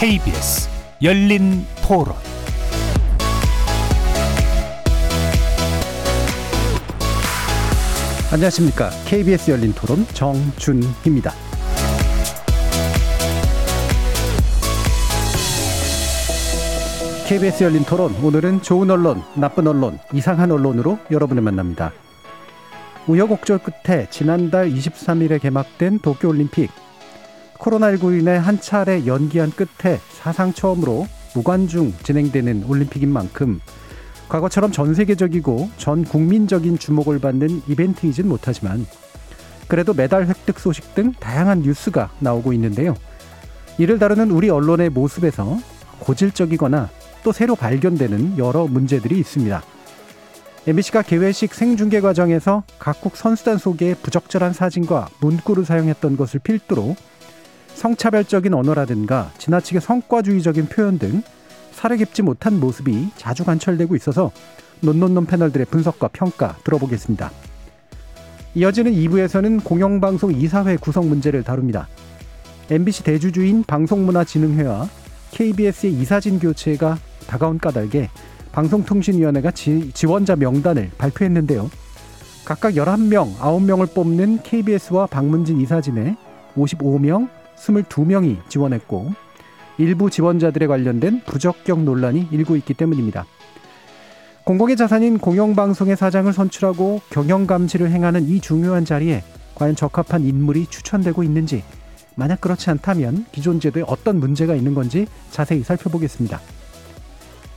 KBS 열린토론 안녕하십니까. KBS 열린토론 정준희입니다. KBS 열린토론 오늘은 좋은 언론, 나쁜 언론, 이상한 언론으로 여러분을 만납니다. 우여곡절 끝에 지난달 23일에 개막된 도쿄올림픽 코로나19로 인해 한 차례 연기한 끝에 사상 처음으로 무관중 진행되는 올림픽인 만큼 과거처럼 전 세계적이고 전 국민적인 주목을 받는 이벤트이진 못하지만 그래도 메달 획득 소식 등 다양한 뉴스가 나오고 있는데요. 이를 다루는 우리 언론의 모습에서 고질적이거나 또 새로 발견되는 여러 문제들이 있습니다. MBC가 개회식 생중계 과정에서 각국 선수단 소개에 부적절한 사진과 문구를 사용했던 것을 필두로 성차별적인 언어라든가 지나치게 성과주의적인 표현 등 사려 깊지 못한 모습이 자주 관철되고 있어서 논논논 패널들의 분석과 평가 들어보겠습니다. 이어지는 2부에서는 공영방송 이사회 구성 문제를 다룹니다. MBC 대주주인 방송문화진흥회와 KBS의 이사진 교체가 다가온 까닭에 방송통신위원회가 지원자 명단을 발표했는데요. 각각 11명, 9명을 뽑는 KBS와 방문진 이사진에 55명, 22명이 지원했고 일부 지원자들에 관련된 부적격 논란이 일고 있기 때문입니다. 공공의 자산인 공영방송의 사장을 선출하고 경영감시를 행하는 이 중요한 자리에 과연 적합한 인물이 추천되고 있는지, 만약 그렇지 않다면 기존 제도에 어떤 문제가 있는 건지 자세히 살펴보겠습니다.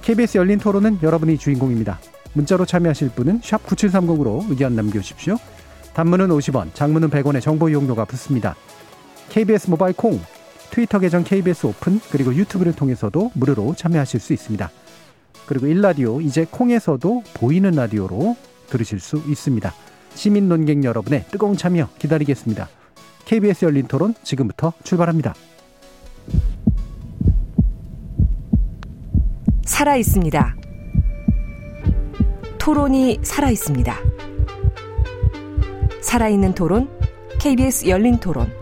KBS 열린 토론은 여러분이 주인공입니다. 문자로 참여하실 분은 샵 9730으로 의견 남겨주십시오. 단문은 50원, 장문은 100원의 정보 이용료가 붙습니다. KBS 모바일 콩, 트위터 계정 KBS 오픈, 그리고 유튜브를 통해서도 무료로 참여하실 수 있습니다. 그리고 1라디오, 이제 콩에서도 보이는 라디오로 들으실 수 있습니다. 시민 논객 여러분의 뜨거운 참여 기다리겠습니다. KBS 열린 토론 지금부터 출발합니다. 살아있습니다. 토론이 살아있습니다. 살아있는 토론, KBS 열린 토론.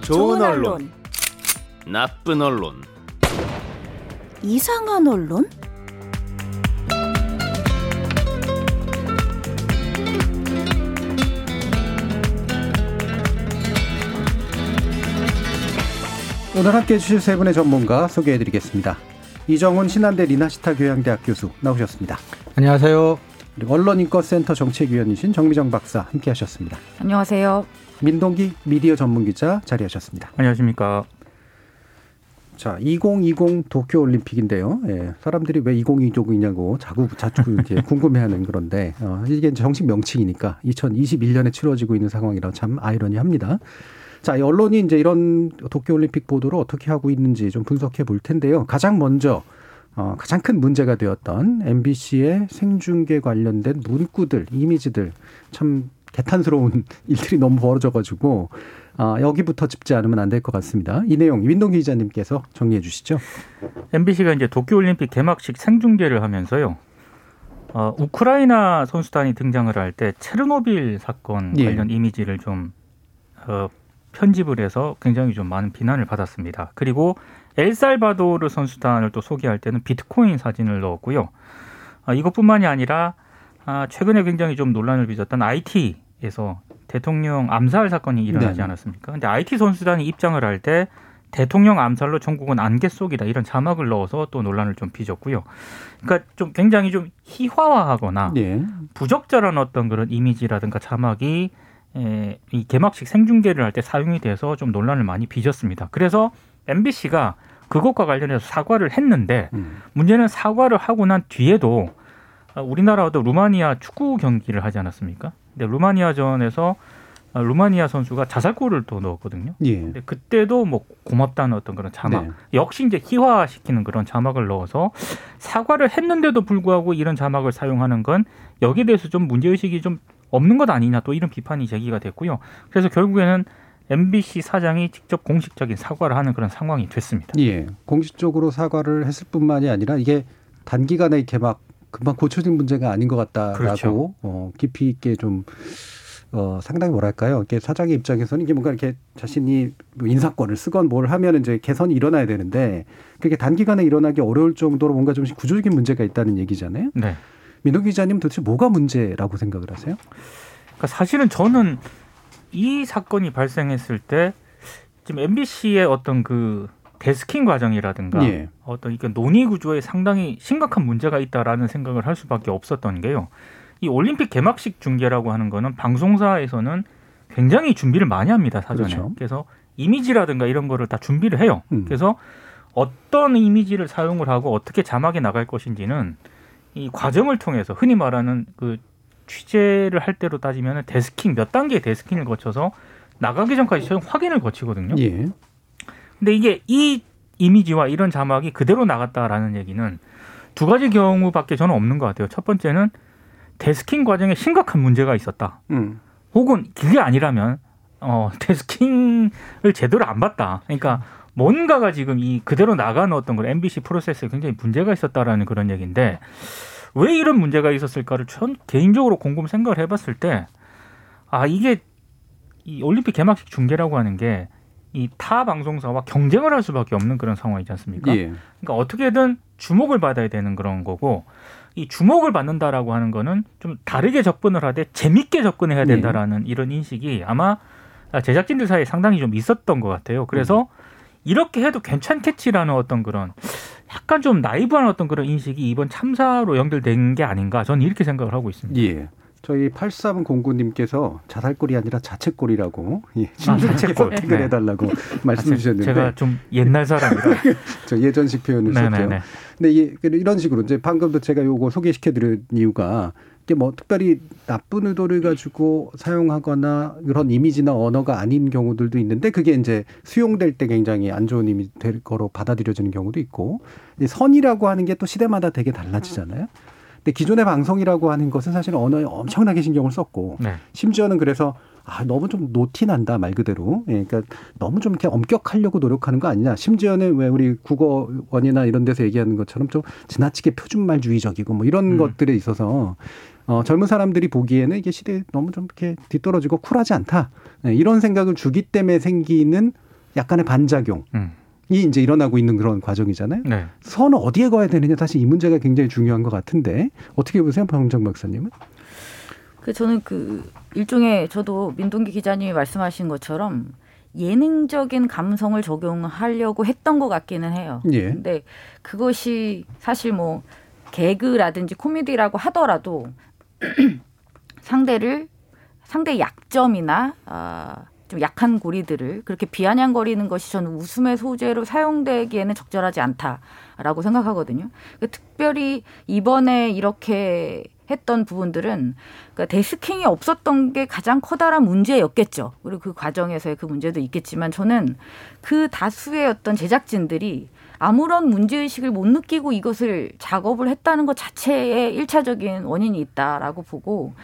좋은 언론, 나쁜 언론, 이상한 언론? 오늘 함께해 주실 세 분의 전문가 소개해드리겠습니다. 이정훈 신한대 리나시타 교양대학 교수 나오셨습니다. 안녕하세요. 그리고 언론인권센터 정책위원이신 정미정 박사 함께하셨습니다. 안녕하세요. 민동기 미디어 전문기자 자리하셨습니다. 안녕하십니까. 자, 2020 도쿄올림픽인데요. 예, 사람들이 왜 2020이냐고 자꾸 이제 궁금해하는 그런데 이게 정식 명칭이니까 2021년에 치러지고 있는 상황이라 참 아이러니합니다. 자, 언론이 이제 이런 도쿄올림픽 보도를 어떻게 하고 있는지 좀 분석해 볼 텐데요. 가장 먼저 가장 큰 문제가 되었던 MBC의 생중계 관련된 문구들, 이미지들 참 개탄스러운 일들이 너무 벌어져가지고 여기부터 짚지 않으면 안 될 것 같습니다. 이 내용 민동기 기자님께서 정리해 주시죠. MBC가 이제 도쿄올림픽 개막식 생중계를 하면서요, 우크라이나 선수단이 등장을 할 때 체르노빌 사건 관련 이미지를 좀 편집을 해서 굉장히 좀 많은 비난을 받았습니다. 그리고 엘살바도르 선수단을 또 소개할 때는 비트코인 사진을 넣었고요. 이것뿐만이 아니라 최근에 굉장히 좀 논란을 빚었던 아이티 에서 대통령 암살 사건이 일어나지 않았습니까? 근데 아이티 선수단이 입장을 할 때 대통령 암살로 전국은 안개 속이다 이런 자막을 넣어서 또 논란을 좀 빚었고요. 그러니까 좀 굉장히 좀 희화화하거나 부적절한 어떤 그런 이미지라든가 자막이 이 개막식 생중계를 할 때 사용이 돼서 좀 논란을 많이 빚었습니다. 그래서 MBC가 그것과 관련해서 사과를 했는데 문제는 사과를 하고 난 뒤에도 우리나라도 루마니아 축구 경기를 하지 않았습니까? 근데 루마니아전에서 루마니아 선수가 자살골을 또 넣었거든요. 예. 근데 그때도 뭐 고맙다는 어떤 그런 자막, 네. 역시 이제 희화시키는 그런 자막을 넣어서 사과를 했는데도 불구하고 이런 자막을 사용하는 건 여기에 대해서 좀 문제의식이 좀 없는 것 아니냐 또 이런 비판이 제기가 됐고요. 그래서 결국에는 MBC 사장이 직접 공식적인 사과를 하는 그런 상황이 됐습니다. 예. 공식적으로 사과를 했을 뿐만이 아니라 이게 단기간에 이렇게 막 금방 고쳐질 문제가 아닌 것 같다라고 그렇죠. 깊이 있게 좀 상당히 뭐랄까요? 이렇게 사장의 입장에서는 이게 뭔가 이렇게 자신이 인사권을 쓰건 뭘 하면 이제 개선이 일어나야 되는데 그게 단기간에 일어나기 어려울 정도로 뭔가 좀 구조적인 문제가 있다는 얘기잖아요. 네. 민동기 기자님 도대체 뭐가 문제라고 생각을 하세요? 그러니까 사실은 저는 이 사건이 발생했을 때 지금 MBC의 어떤 그 데스킹 과정이라든가 예. 어떤 이게 논의 구조에 상당히 심각한 문제가 있다라는 생각을 할 수밖에 없었던 게요. 이 올림픽 개막식 중계라고 하는 거는 방송사에서는 굉장히 준비를 많이 합니다. 사전에. 그렇죠. 그래서 이미지라든가 이런 거를 다 준비를 해요. 그래서 어떤 이미지를 사용을 하고 어떻게 자막이 나갈 것인지는 이 과정을 통해서 흔히 말하는 그 취재를 할 때로 따지면 데스킹 몇 단계의 데스킹을 거쳐서 나가기 전까지 확인을 거치거든요. 예. 근데 이게 이 이미지와 이런 자막이 그대로 나갔다라는 얘기는 두 가지 경우밖에 저는 없는 것 같아요. 첫 번째는 데스킹 과정에 심각한 문제가 있었다. 혹은 그게 아니라면 데스킹을 제대로 안 봤다. 그러니까 뭔가가 지금 이 그대로 나가놓았던 걸 MBC 프로세스에 굉장히 문제가 있었다라는 그런 얘기인데 왜 이런 문제가 있었을까를 전 개인적으로 곰곰 생각을 해봤을 때 아 이게 이 올림픽 개막식 중계라고 하는 게 이 타 방송사와 경쟁을 할 수밖에 없는 그런 상황이지 않습니까? 예. 그러니까 어떻게든 주목을 받아야 되는 그런 거고 이 주목을 받는다라고 하는 거는 좀 다르게 접근을 하되 재밌게 접근해야 된다라는 예. 이런 인식이 아마 제작진들 사이에 상당히 좀 있었던 것 같아요. 그래서 이렇게 해도 괜찮겠지라는 어떤 그런 약간 좀 나이브한 어떤 그런 인식이 이번 참사로 연결된 게 아닌가 저는 이렇게 생각을 하고 있습니다. 예. 저희 8309님께서 자살골이 아니라 자책골이라고 예, 자책골 해달라고 말씀해 주셨는데 제가 좀 옛날 사람이라 저 예전식 표현을 썼죠. 근데 예, 이런 식으로 이제 방금도 제가 요거 소개시켜드린 이유가 이게 뭐 특별히 나쁜 의도를 가지고 사용하거나 이런 이미지나 언어가 아닌 경우들도 있는데 그게 이제 수용될 때 굉장히 안 좋은 이미지 될 거로 받아들여지는 경우도 있고 선이라고 하는 게 또 시대마다 되게 달라지잖아요. 근데 기존의 방송이라고 하는 것은 사실 언어에 엄청나게 신경을 썼고 네. 심지어는 그래서 아 너무 좀 노티 난다 말 그대로 예, 그러니까 너무 좀 이렇게 엄격하려고 노력하는 거 아니냐 심지어는 왜 우리 국어원이나 이런 데서 얘기하는 것처럼 좀 지나치게 표준말주의적이고 뭐 이런 것들에 있어서 젊은 사람들이 보기에는 이게 시대에 너무 좀 이렇게 뒤떨어지고 쿨하지 않다 예, 이런 생각을 주기 때문에 생기는 약간의 반작용. 이 이제 일어나고 있는 그런 과정이잖아요. 네. 선은 어디에 가야 되느냐 사실 이 문제가 굉장히 중요한 것 같은데 어떻게 보세요, 방정 박사님은? 저는 그 일종의 저도 민동기 기자님이 말씀하신 것처럼 예능적인 감성을 적용하려고 했던 것 같기는 해요. 그런데 예. 그것이 사실 뭐 개그라든지 코미디라고 하더라도 상대의 약점이나 좀 약한 고리들을 그렇게 비아냥거리는 것이 저는 웃음의 소재로 사용되기에는 적절하지 않다라고 생각하거든요. 특별히 이번에 이렇게 했던 부분들은 그러니까 데스킹이 없었던 게 가장 커다란 문제였겠죠. 그리고 그 과정에서의 그 문제도 있겠지만 저는 그 다수의 어떤 제작진들이 아무런 문제의식을 못 느끼고 이것을 작업을 했다는 것 자체에 1차적인 원인이 있다라고 보고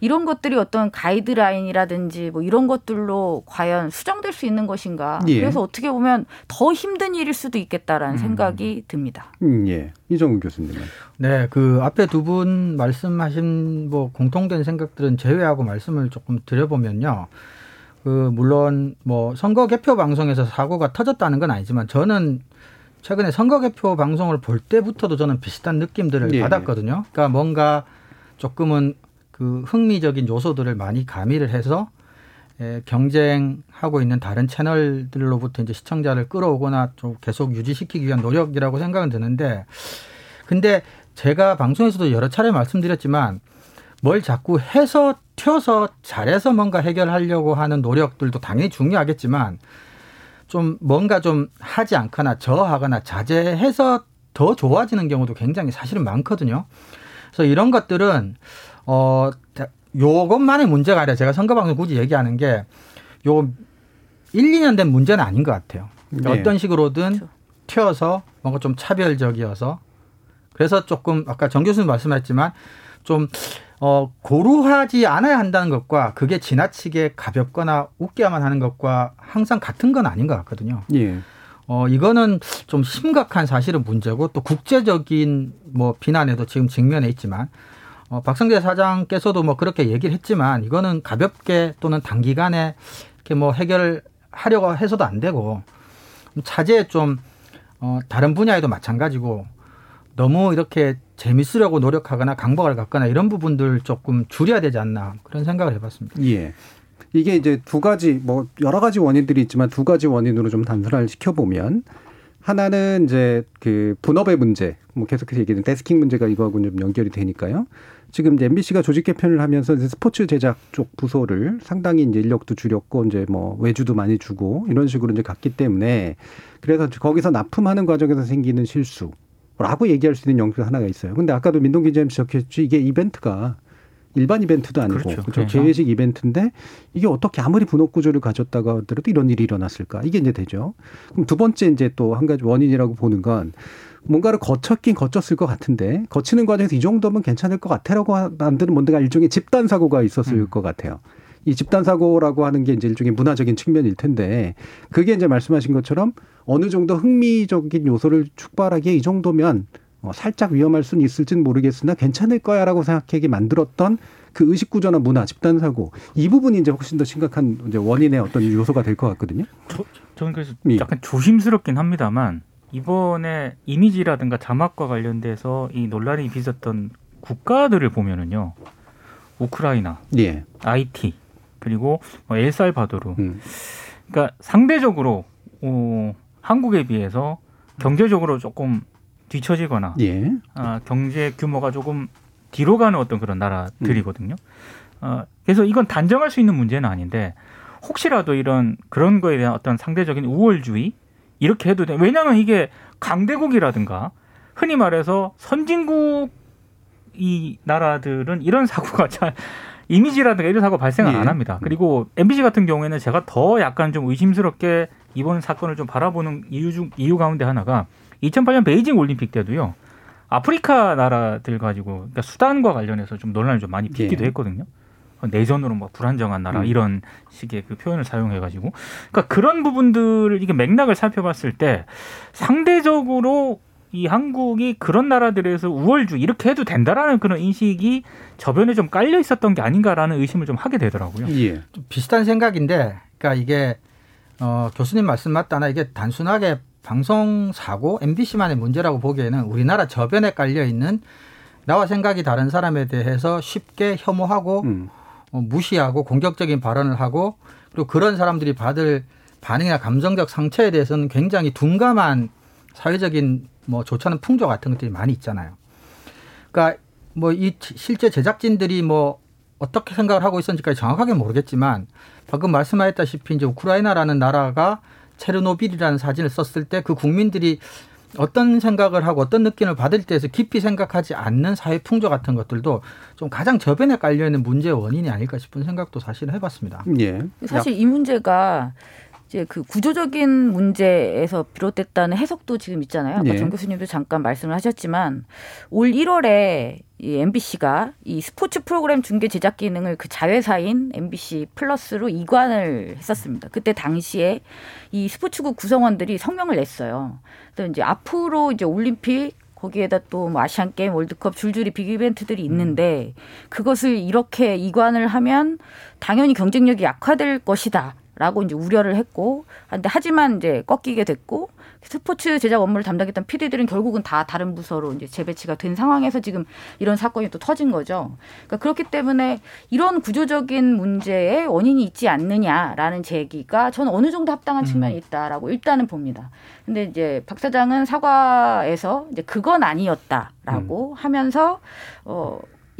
이런 것들이 어떤 가이드라인이라든지 뭐 이런 것들로 과연 수정될 수 있는 것인가. 예. 그래서 어떻게 보면 더 힘든 일일 수도 있겠다라는 생각이 듭니다. 예. 이정훈 교수님은. 네. 그 앞에 두 분 말씀하신 뭐 공통된 생각들은 제외하고 말씀을 조금 드려보면요. 그 물론 뭐 선거 개표 방송에서 사고가 터졌다는 건 아니지만 저는 최근에 선거 개표 방송을 볼 때부터도 저는 비슷한 느낌들을 예. 받았거든요. 그러니까 뭔가 조금은 그 흥미적인 요소들을 많이 가미를 해서 경쟁하고 있는 다른 채널들로부터 이제 시청자를 끌어오거나 좀 계속 유지시키기 위한 노력이라고 생각은 드는데 근데 제가 방송에서도 여러 차례 말씀드렸지만 뭘 자꾸 해서 튀어서 잘해서 뭔가 해결하려고 하는 노력들도 당연히 중요하겠지만 좀 뭔가 좀 하지 않거나 저하거나 자제해서 더 좋아지는 경우도 굉장히 사실은 많거든요. 그래서 이런 것들은 요것만의 문제가 아니라 제가 선거방송 굳이 얘기하는 게 요 1, 2년 된 문제는 아닌 것 같아요. 그러니까 네. 어떤 식으로든 튀어서 뭔가 좀 차별적이어서 그래서 조금 아까 정 교수님 말씀하셨지만 좀 고루하지 않아야 한다는 것과 그게 지나치게 가볍거나 웃겨야만 하는 것과 항상 같은 건 아닌 것 같거든요. 예. 이거는 좀 심각한 사실은 문제고 또 국제적인 뭐 비난에도 지금 직면해 있지만 박성제 사장께서도 뭐 그렇게 얘기를 했지만 이거는 가볍게 또는 단기간에 이렇게 뭐 해결하려고 해서도 안 되고 차제에 좀 다른 분야에도 마찬가지고 너무 이렇게 재밌으려고 노력하거나 강박을 갖거나 이런 부분들 조금 줄여야 되지 않나 그런 생각을 해봤습니다. 예. 이게 이제 두 가지 뭐 여러 가지 원인들이 있지만 두 가지 원인으로 좀 단순화를 시켜보면 하나는 이제 그 분업의 문제, 뭐 계속해서 얘기하는 데스킹 문제가 이거하고는 좀 연결이 되니까요. 지금 이제 MBC가 조직 개편을 하면서 이제 스포츠 제작 쪽 부서를 상당히 이제 인력도 줄였고 이제 뭐 외주도 많이 주고 이런 식으로 이제 갔기 때문에 그래서 거기서 납품하는 과정에서 생기는 실수. 라고 얘기할 수 있는 영역 하나가 있어요. 근데 아까도 민동기 기자님 지적했듯이 이게 이벤트가 일반 이벤트도 아니고 그렇죠. 그렇죠. 재외식 이벤트인데 이게 어떻게 아무리 분업 구조를 가졌다고 하더라도 이런 일이 일어났을까? 이게 이제 되죠. 그럼 두 번째 이제 또 한 가지 원인이라고 보는 건 뭔가를 거쳤긴 거쳤을 것 같은데 거치는 과정에서 이 정도면 괜찮을 것 같아라고 만드는 뭔가 일종의 집단 사고가 있었을 것 같아요. 이 집단 사고라고 하는 게 이제 일종의 문화적인 측면일 텐데 그게 이제 말씀하신 것처럼 어느 정도 흥미적인 요소를 축발하기에 이 정도면 살짝 위험할 수는 있을지는 모르겠으나 괜찮을 거야라고 생각하게 만들었던 그 의식 구조나 문화, 집단 사고 이 부분이 이제 훨씬 더 심각한 이제 원인의 어떤 요소가 될 것 같거든요. 저는 그래서 약간 조심스럽긴 합니다만 이번에 이미지라든가 자막과 관련돼서 이 논란이 빚었던 국가들을 보면은요, 우크라이나, 예. 아이티 그리고 엘살바도르. 그러니까 상대적으로 한국에 비해서 경제적으로 조금 뒤처지거나 예. 경제 규모가 조금 뒤로 가는 어떤 그런 나라들이거든요. 그래서 이건 단정할 수 있는 문제는 아닌데 혹시라도 이런 그런 거에 대한 어떤 상대적인 우월주의 이렇게 해도 돼. 왜냐하면 이게 강대국이라든가 흔히 말해서 선진국 이 나라들은 이런 사고가 잘 이미지라든가 이런 사고 발생을 안 합니다. 그리고 MBC 같은 경우에는 제가 더 약간 좀 의심스럽게 이번 사건을 좀 바라보는 이유 가운데 하나가 2008년 베이징 올림픽 때도요. 아프리카 나라들 가지고 그러니까 수단과 관련해서 좀 논란을 좀 많이 빚기도 했거든요. 내전으로 뭐 불안정한 나라 이런 식의 그 표현을 사용해가지고 그러니까 그런 부분들을 이게 맥락을 살펴봤을 때 상대적으로 이 한국이 그런 나라들에서 우월주의 이렇게 해도 된다라는 그런 인식이 저변에 좀 깔려 있었던 게 아닌가라는 의심을 좀 하게 되더라고요. 예. 좀 비슷한 생각인데, 그러니까 이게 교수님 말씀 맞다나 이게 단순하게 방송 사고 MBC만의 문제라고 보기에는 우리나라 저변에 깔려 있는 나와 생각이 다른 사람에 대해서 쉽게 혐오하고 무시하고 공격적인 발언을 하고 그리고 그런 사람들이 받을 반응이나 감정적 상처에 대해서는 굉장히 둔감한 사회적인 뭐 좋지 않은 풍조 같은 것들이 많이 있잖아요. 그러니까 뭐 이 실제 제작진들이 뭐 어떻게 생각을 하고 있었는지까지 정확하게 모르겠지만 방금 말씀하셨다시피 이제 우크라이나라는 나라가 체르노빌이라는 사진을 썼을 때 그 국민들이 어떤 생각을 하고 어떤 느낌을 받을 때에서 깊이 생각하지 않는 사회 풍조 같은 것들도 좀 가장 저변에 깔려 있는 문제의 원인이 아닐까 싶은 생각도 사실 해봤습니다. 예. 사실 이 문제가 이제 그 구조적인 문제에서 비롯됐다는 해석도 지금 있잖아요. 아까 정 교수님도 잠깐 말씀을 하셨지만 올 1월에 이 MBC가 이 스포츠 프로그램 중계 제작 기능을 그 자회사인 MBC 플러스로 이관을 했었습니다. 그때 당시에 이 스포츠국 구성원들이 성명을 냈어요. 그래서 이제 앞으로 이제 올림픽 거기에다 또 뭐 아시안 게임, 월드컵 줄줄이 빅 이벤트들이 있는데 그것을 이렇게 이관을 하면 당연히 경쟁력이 약화될 것이다. 라고 이제 우려를 했고, 근데 하지만 이제 꺾이게 됐고, 스포츠 제작 업무를 담당했던 PD들은 결국은 다 다른 부서로 이제 재배치가 된 상황에서 지금 이런 사건이 또 터진 거죠. 그러니까 그렇기 때문에 이런 구조적인 문제에 원인이 있지 않느냐라는 제기가 저는 어느 정도 합당한 측면이 있다라고 일단은 봅니다. 근데 이제 박 사장은 사과에서 이제 그건 아니었다라고 하면서,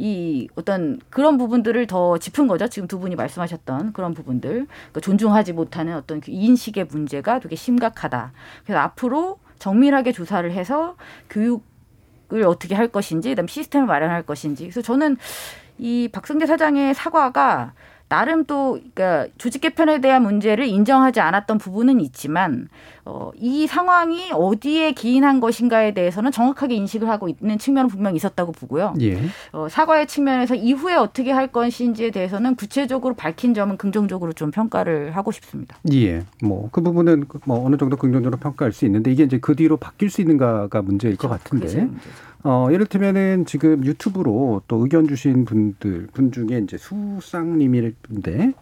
이 어떤 그런 부분들을 더 짚은 거죠. 지금 두 분이 말씀하셨던 그런 부분들. 그러니까 존중하지 못하는 어떤 인식의 문제가 되게 심각하다. 그래서 앞으로 정밀하게 조사를 해서 교육을 어떻게 할 것인지, 그다음에 시스템을 마련할 것인지. 그래서 저는 이 박성제 사장의 사과가 나름 또 그러니까 조직 개편에 대한 문제를 인정하지 않았던 부분은 있지만 이 상황이 어디에 기인한 것인가에 대해서는 정확하게 인식을 하고 있는 측면은 분명히 있었다고 보고요. 예. 사과의 측면에서 이후에 어떻게 할 것인지에 대해서는 구체적으로 밝힌 점은 긍정적으로 좀 평가를 하고 싶습니다. 예. 뭐 그 부분은 뭐 어느 정도 긍정적으로 평가할 수 있는데 이게 이제 그 뒤로 바뀔 수 있는가가 문제일 그렇죠. 것 같은데. 예를 들면은 지금 유튜브로 또 의견 주신 분 중에 이제 수쌍님인데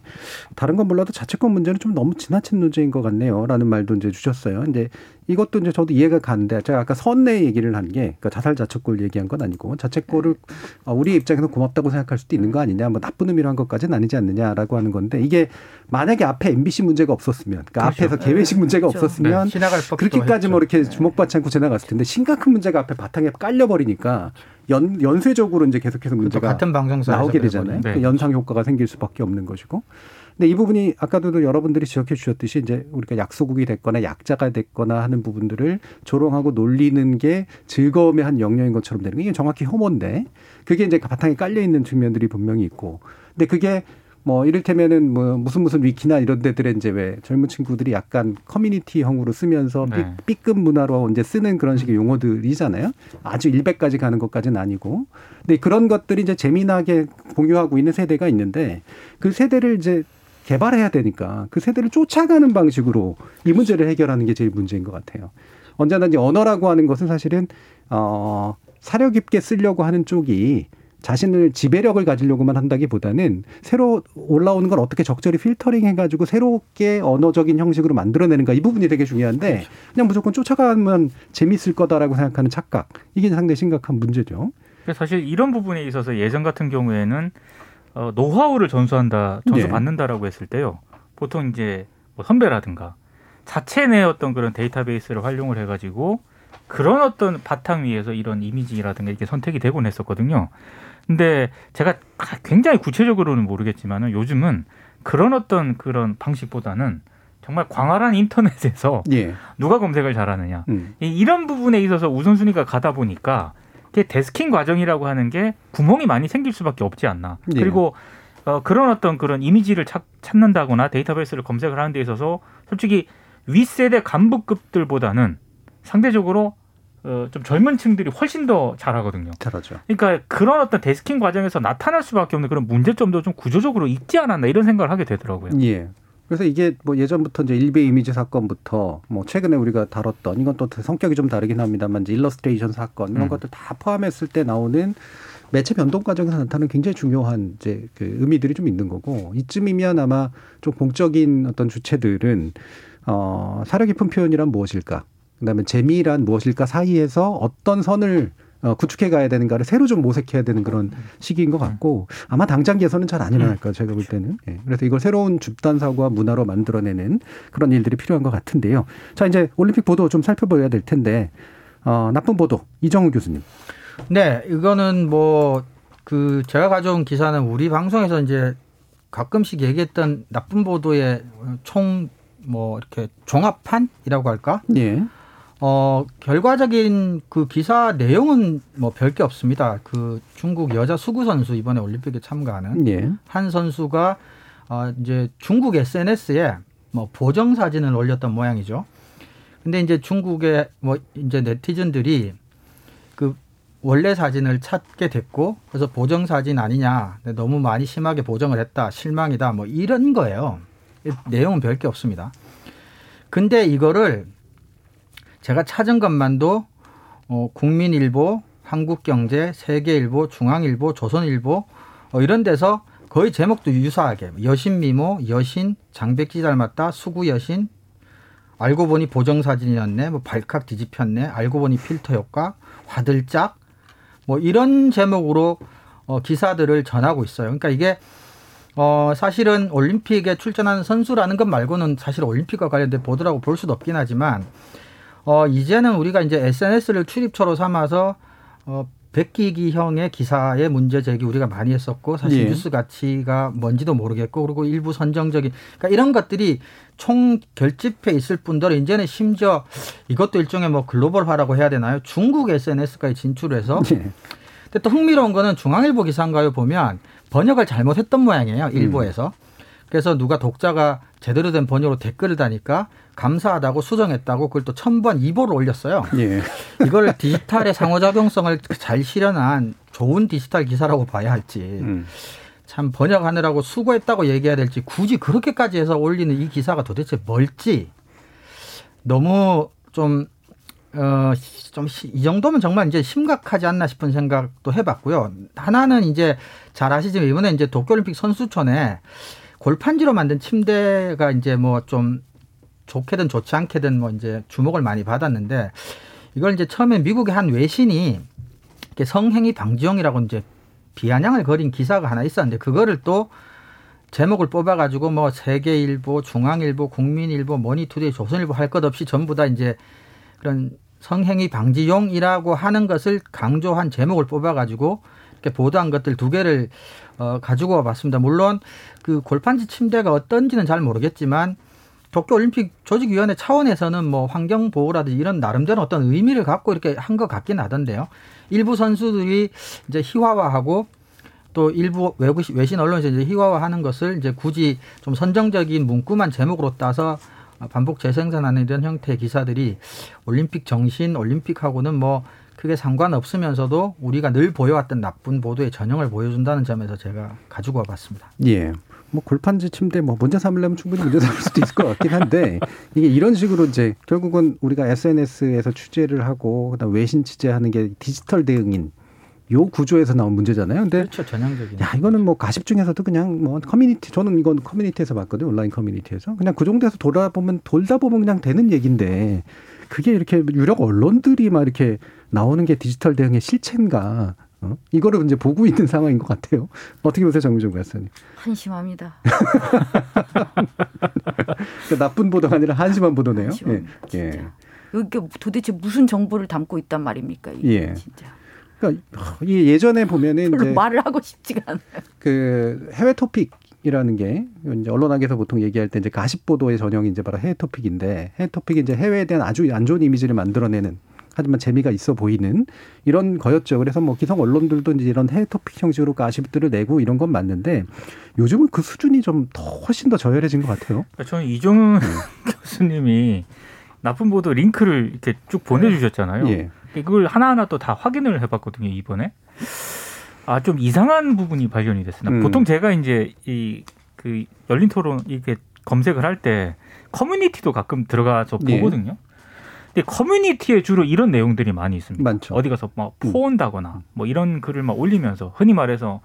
다른 건 몰라도 자체권 문제는 좀 너무 지나친 논쟁인 것 같네요라는 말도 이제 주셨어요. 근데 이것도 이제 저도 이해가 가는데 제가 아까 선내 얘기를 한 게 그러니까 자살 자책골 얘기한 건 아니고 자책골을 우리 입장에서 고맙다고 생각할 수도 있는 거 아니냐, 뭐 나쁜 의미로 한 것까지는 아니지 않느냐라고 하는 건데 이게 만약에 앞에 MBC 문제가 없었으면, 그러니까 그렇죠. 앞에서 개회식 문제가 그렇죠. 없었으면 네. 그렇게까지 뭐 이렇게 주목받지 않고 지나갔을 텐데 심각한 문제가 앞에 바탕에 깔려. 버리니까 연쇄적으로 이제 계속해서 문제가 같은 방송사에서 나오게 되잖아요. 네. 연상 효과가 생길 수밖에 없는 것이고. 근데 이 부분이 아까도 여러분들이 지적해 주셨듯이 이제 우리가 약소국이 됐거나 약자가 됐거나 하는 부분들을 조롱하고 놀리는 게 즐거움의 한 영역인 것처럼 되는 게 이게 정확히 혐오인데 그게 이제 바탕에 깔려 있는 측면들이 분명히 있고. 근데 그게 뭐 이를테면은 뭐 무슨 위키나 이런 데들에 이제 왜 젊은 친구들이 약간 커뮤니티형으로 쓰면서 네. B급 문화로 이제 쓰는 그런 식의 용어들이잖아요. 아주 100까지 가는 것까지는 아니고. 근데 그런 것들이 이제 재미나게 공유하고 있는 세대가 있는데 그 세대를 이제 개발해야 되니까 그 세대를 쫓아가는 방식으로 이 문제를 해결하는 게 제일 문제인 것 같아요. 언제나 이제 언어라고 하는 것은 사실은 사려 깊게 쓰려고 하는 쪽이 자신을 지배력을 가지려고만 한다기보다는 새로 올라오는 걸 어떻게 적절히 필터링해가지고 새롭게 언어적인 형식으로 만들어내는가 이 부분이 되게 중요한데 그냥 무조건 쫓아가면 재밌을 거다라고 생각하는 착각 이게 상당히 심각한 문제죠. 사실 이런 부분에 있어서 예전 같은 경우에는 노하우를 전수한다, 전수받는다라고 했을 때요. 보통 이제 뭐 선배라든가 자체 내 어떤 그런 데이터베이스를 활용을 해가지고 그런 어떤 바탕 위에서 이런 이미지라든가 이렇게 선택이 되곤 했었거든요. 근데 제가 굉장히 구체적으로는 모르겠지만 요즘은 그런 어떤 그런 방식보다는 정말 광활한 인터넷에서 예. 누가 검색을 잘하느냐. 이런 부분에 있어서 우선순위가 가다 보니까 데스킹 과정이라고 하는 게 구멍이 많이 생길 수밖에 없지 않나. 예. 그리고 그런 어떤 그런 이미지를 찾는다거나 데이터베이스를 검색을 하는 데 있어서 솔직히 윗세대 간부급들보다는 상대적으로 좀 젊은 층들이 훨씬 더 잘하거든요. 잘하죠. 그러니까 그런 어떤 데스킹 과정에서 나타날 수밖에 없는 그런 문제점도 좀 구조적으로 있지 않았나 이런 생각을 하게 되더라고요. 예. 그래서 이게 뭐 예전부터 이제 일베 이미지 사건부터 뭐 최근에 우리가 다뤘던 이건 또 성격이 좀 다르긴 합니다만 이제 일러스트레이션 사건 이런 것들 다 포함했을 때 나오는 매체 변동 과정에서 나타나는 굉장히 중요한 이제 그 의미들이 좀 있는 거고 이쯤이면 아마 좀 공적인 어떤 주체들은 사려 깊은 표현이란 무엇일까? 그다음에 재미란 무엇일까 사이에서 어떤 선을 구축해 가야 되는가를 새로 좀 모색해야 되는 그런 시기인 것 같고 아마 당장 개선은 잘 안 일어날 거예요. 제가 볼 때는. 예. 그래서 이걸 새로운 집단 사고와 문화로 만들어내는 그런 일들이 필요한 것 같은데요. 자 이제 올림픽 보도 좀 살펴봐야 될 텐데 나쁜 보도 이정훈 교수님. 네, 이거는 뭐 그 제가 가져온 기사는 우리 방송에서 이제 가끔씩 얘기했던 나쁜 보도의 총 뭐 이렇게 종합판이라고 할까? 예. 결과적인 그 기사 내용은 뭐 별게 없습니다. 그 중국 여자 수구 선수 이번에 올림픽에 참가하는 예. 한 선수가 이제 중국 SNS에 뭐 보정 사진을 올렸던 모양이죠. 근데 이제 중국의 뭐 이제 네티즌들이 그 원래 사진을 찾게 됐고 그래서 보정 사진 아니냐, 너무 많이 심하게 보정을 했다, 실망이다, 뭐 이런 거예요. 내용은 별게 없습니다. 근데 이거를 제가 찾은 것만도 국민일보, 한국경제, 세계일보, 중앙일보, 조선일보 이런 데서 거의 제목도 유사하게 여신미모, 여신, 장백지 닮았다, 수구여신, 알고 보니 보정사진이었네, 뭐 발칵 뒤집혔네, 알고 보니 필터 효과, 화들짝 뭐 이런 제목으로 기사들을 전하고 있어요. 그러니까 이게 사실은 올림픽에 출전하는 선수라는 것 말고는 사실 올림픽과 관련된 보도라고 볼 수도 없긴 하지만 이제는 우리가 이제 SNS를 출입처로 삼아서 백기기형의 기사의 문제 제기 우리가 많이 했었고 사실 예. 뉴스 가치가 뭔지도 모르겠고 그리고 일부 선정적인 그러니까 이런 것들이 총 결집해 있을 뿐더러 이제는 심지어 이것도 일종의 뭐 글로벌화라고 해야 되나요? 중국 SNS까지 진출해서 예. 근데 또 흥미로운 거는 중앙일보 기사인가요 보면 번역을 잘못했던 모양이에요. 일부에서. 그래서 누가 독자가 제대로 된 번역으로 댓글을 다니까 감사하다고 수정했다고 그걸 또 1000번 2보를 올렸어요. 예. 이걸 디지털의 상호작용성을 잘 실현한 좋은 디지털 기사라고 봐야 할지 참 번역하느라고 수고했다고 얘기해야 될지 굳이 그렇게까지 해서 올리는 이 기사가 도대체 뭘지 너무 이 정도면 정말 이제 심각하지 않나 싶은 생각도 해봤고요. 하나는 이제 잘 아시지만 이번에 이제 도쿄올림픽 선수촌에 골판지로 만든 침대가 이제 뭐 좀 좋게든 좋지 않게든 뭐 이제 주목을 많이 받았는데 이걸 이제 처음에 미국의 한 외신이 성행위 방지용이라고 이제 비아냥을 거린 기사가 하나 있었는데 그거를 또 제목을 뽑아가지고 뭐 세계일보, 중앙일보, 국민일보, 머니투데이, 조선일보 할 것 없이 전부 다 이제 그런 성행위 방지용이라고 하는 것을 강조한 제목을 뽑아가지고 이렇게 보도한 것들 두 개를 가지고 와봤습니다. 물론 그 골판지 침대가 어떤지는 잘 모르겠지만 도쿄올림픽 조직위원회 차원에서는 뭐 환경보호라든지 이런 나름대로 어떤 의미를 갖고 이렇게 한 것 같긴 하던데요. 일부 선수들이 이제 희화화하고 또 일부 외신 언론에서 이제 희화화하는 것을 이제 굳이 좀 선정적인 문구만 제목으로 따서 반복 재생산하는 이런 형태의 기사들이 올림픽 정신, 올림픽하고는 뭐 크게 상관없으면서도 우리가 늘 보여왔던 나쁜 보도의 전형을 보여준다는 점에서 제가 가지고 와봤습니다. 예. 뭐 골판지 침대 뭐 문제 삼으려면 충분히 문제 삼을 수도 있을 것 같긴 한데 이게 이런 식으로 이제 결국은 우리가 SNS에서 취재를 하고 그다음 외신 취재하는 게 디지털 대응인 요 구조에서 나온 문제잖아요. 근데 그렇죠. 전형적인. 야, 이거는 뭐 가십 중에서도 그냥 뭐 커뮤니티 저는 이건 커뮤니티에서 봤거든요. 온라인 커뮤니티에서. 그냥 그 정도에서 돌다 보면 그냥 되는 얘기인데 그게 이렇게 유력 언론들이 막 이렇게 나오는 게 디지털 대응의 실체인가? 이거를 이제 보고 있는 상황인 것 같아요. 어떻게 보세요, 정미정 교수님? 한심합니다. 그러니까 나쁜 보도가 아니라 한심한 보도네요. 한심합니다, 예. 진짜. 이게 도대체 무슨 정보를 담고 있단 말입니까? 이게 예. 진짜. 그러니까 예전에 보면은 이제 말을 하고 싶지가 않아요. 그 해외 토픽이라는 게 이제 언론학에서 보통 얘기할 때 이제 가십 보도의 전형이 이제 바로 해외 토픽인데 해외 토픽이 이제 해외에 대한 아주 안 좋은 이미지를 만들어내는. 하지만 재미가 있어 보이는 이런 거였죠. 그래서 뭐 기성 언론들도 이제 이런 해외 토픽 형식으로 가십들을 내고 이런 건 맞는데 요즘은 그 수준이 좀 더 훨씬 더 저열해진 것 같아요. 저는 이정훈 교수님이 나쁜 보도 링크를 이렇게 쭉 보내주셨잖아요. 예. 그걸 하나하나 또 다 확인을 해봤거든요. 이번에 아 좀 이상한 부분이 발견이 됐습니다. 보통 제가 이제 이 그 열린 토론 이렇게 검색을 할 때 커뮤니티도 가끔 들어가서 보거든요. 예. 커뮤니티에 주로 이런 내용들이 많이 있습니다. 많죠. 어디 가서 막 포온다거나 뭐 이런 글을 막 올리면서 흔히 말해서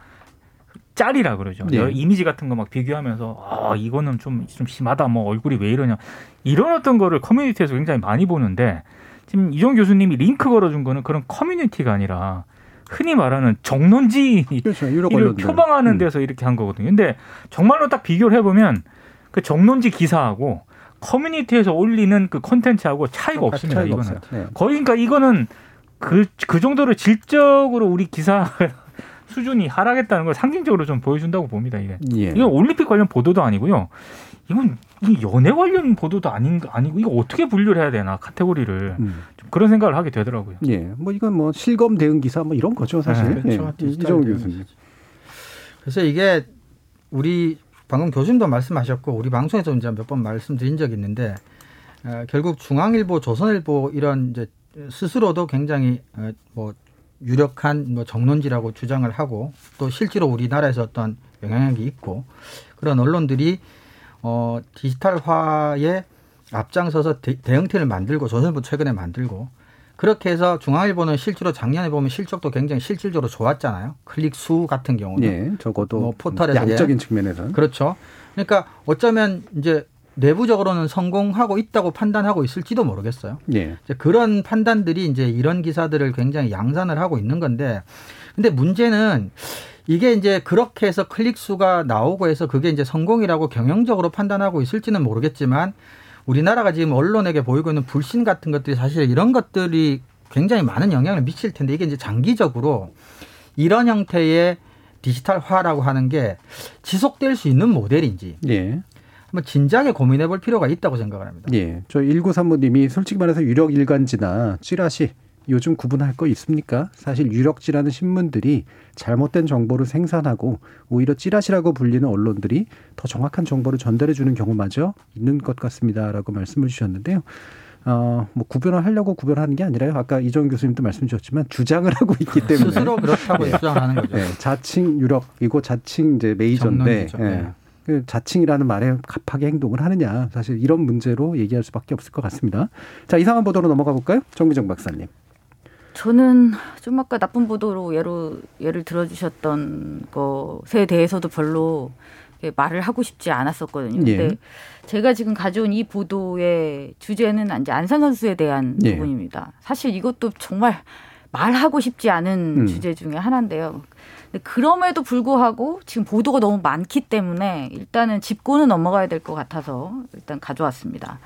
짤이라 그러죠. 네. 이미지 같은 거 막 비교하면서 아 이거는 좀 심하다. 뭐 얼굴이 왜 이러냐. 이런 어떤 거를 커뮤니티에서 굉장히 많이 보는데 지금 이정 교수님이 링크 걸어준 거는 그런 커뮤니티가 아니라 흔히 말하는 정론지를 그렇죠. 표방하는 데서 이렇게 한 거거든요. 근데 정말로 딱 비교를 해보면 그 정론지 기사하고 커뮤니티에서 올리는 그 콘텐츠하고 차이가 없습니다. 차이가 이거는 네. 거의 그러니까 이거는 그 정도로 질적으로 우리 기사 수준이 하락했다는 걸 상징적으로 좀 보여준다고 봅니다. 이게 예. 이건 올림픽 관련 보도도 아니고요. 이건 연애 관련 보도도 아니고 이거 어떻게 분류를 해야 되나 카테고리를 좀 그런 생각을 하게 되더라고요. 예, 뭐 이건 뭐 실검 대응 기사 뭐 이런 거죠 사실. 네, 그렇죠. 예. 이정훈 교수님. 그래서 이게 우리 방금 교수님도 말씀하셨고 우리 방송에서 이제 몇 번 말씀드린 적이 있는데 결국 중앙일보, 조선일보 이런 이제 스스로도 굉장히 뭐 유력한 뭐 정론지라고 주장을 하고 또 실제로 우리나라에서 어떤 영향력이 있고 그런 언론들이 디지털화에 앞장서서 대응팀을 만들고 조선일보 최근에 만들고 그렇게 해서 중앙일보는 실제로 작년에 보면 실적도 굉장히 실질적으로 좋았잖아요. 클릭 수 같은 경우는. 예, 적어도 뭐 포털에서 양적인 측면에서는. 그렇죠. 그러니까 어쩌면 이제 내부적으로는 성공하고 있다고 판단하고 있을지도 모르겠어요. 예. 이제 그런 판단들이 이제 이런 기사들을 굉장히 양산을 하고 있는 건데, 근데 문제는 이게 이제 그렇게 해서 클릭 수가 나오고 해서 그게 이제 성공이라고 경영적으로 판단하고 있을지는 모르겠지만. 우리나라가 지금 언론에게 보이고 있는 불신 같은 것들이 사실 이런 것들이 굉장히 많은 영향을 미칠 텐데 이게 이제 장기적으로 이런 형태의 디지털화라고 하는 게 지속될 수 있는 모델인지 예. 한번 진지하게 고민해 볼 필요가 있다고 생각을 합니다. 예. 저 1935님이 솔직히 말해서 유력 일간지나 찌라시 요즘 구분할 거 있습니까? 사실 유력지라는 신문들이 잘못된 정보를 생산하고 오히려 찌라시라고 불리는 언론들이 더 정확한 정보를 전달해 주는 경우마저 있는 것 같습니다라고 말씀을 주셨는데요. 뭐 구별을 하려고 구별하는 게 아니라요. 아까 이정 교수님도 말씀 주셨지만 주장을 하고 있기 때문에 스스로 그렇다고 주장하는 거죠. 네, 자칭 유력이고 자칭 이제 메이저인데 그 자칭이라는 말에 갑하게 행동을 하느냐. 사실 이런 문제로 얘기할 수밖에 없을 것 같습니다. 자, 이상한 보도로 넘어가 볼까요? 정미정 박사님. 저는 좀 아까 나쁜 보도로 예를 들어주셨던 것에 대해서도 별로 말을 하고 싶지 않았었거든요. 그런데 제가 지금 가져온 이 보도의 주제는 이제 안산 선수에 대한 부분입니다. 사실 이것도 정말 말하고 싶지 않은 주제 중에 하나인데요. 근데 그럼에도 불구하고 지금 보도가 너무 많기 때문에 일단은 짚고는 넘어가야 될 것 같아서 일단 가져왔습니다.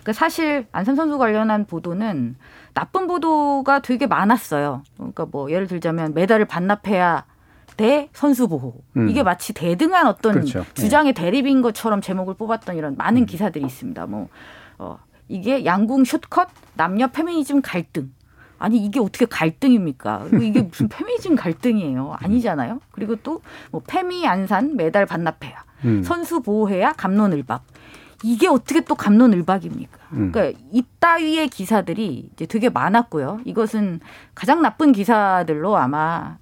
그러니까 사실 안산 선수 관련한 보도는 나쁜 보도가 되게 많았어요. 그러니까 뭐 예를 들자면 메달을 반납해야 대 선수 보호. 이게 마치 대등한 어떤 주장의 대립인 것처럼 제목을 뽑았던 이런 많은 기사들이 있습니다. 뭐 이게 양궁 숏컷 남녀 페미니즘 갈등. 아니 이게 어떻게 갈등입니까? 이게 무슨 페미니즘 갈등이에요? 아니잖아요. 그리고 또 뭐 페미 안산 메달 반납해야 선수 보호해야 갑론을박. 이게 어떻게 또 갑론을박입니까? 그러니까 이따위의 기사들이 이제 되게 많았고요. 이것은 가장 나쁜 기사들로 아마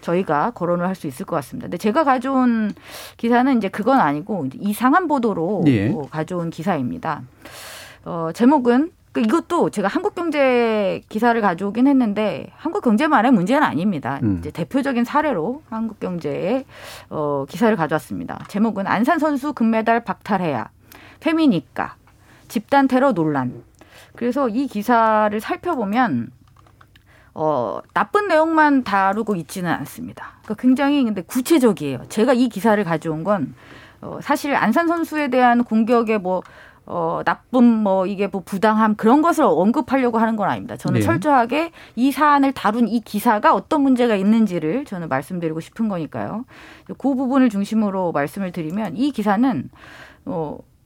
저희가 거론을 할 수 있을 것 같습니다. 근데 제가 가져온 기사는 이제 그건 아니고 이상한 보도로 가져온 기사입니다. 제목은 이것도 제가 한국경제 기사를 가져오긴 했는데 한국경제만의 문제는 아닙니다. 이제 대표적인 사례로 한국경제의 기사를 가져왔습니다. 제목은 안산 선수 금메달 박탈해야 페미니까 집단 테러 논란. 그래서 이 기사를 살펴보면 나쁜 내용만 다루고 있지는 않습니다. 그러니까 굉장히 근데 구체적이에요. 제가 이 기사를 가져온 건 사실 안산 선수에 대한 공격의 나쁨, 이게 부당함, 그런 것을 언급하려고 하는 건 아닙니다. 저는 철저하게 이 사안을 다룬 이 기사가 어떤 문제가 있는지를 저는 말씀드리고 싶은 거니까요. 그 부분을 중심으로 말씀을 드리면 이 기사는,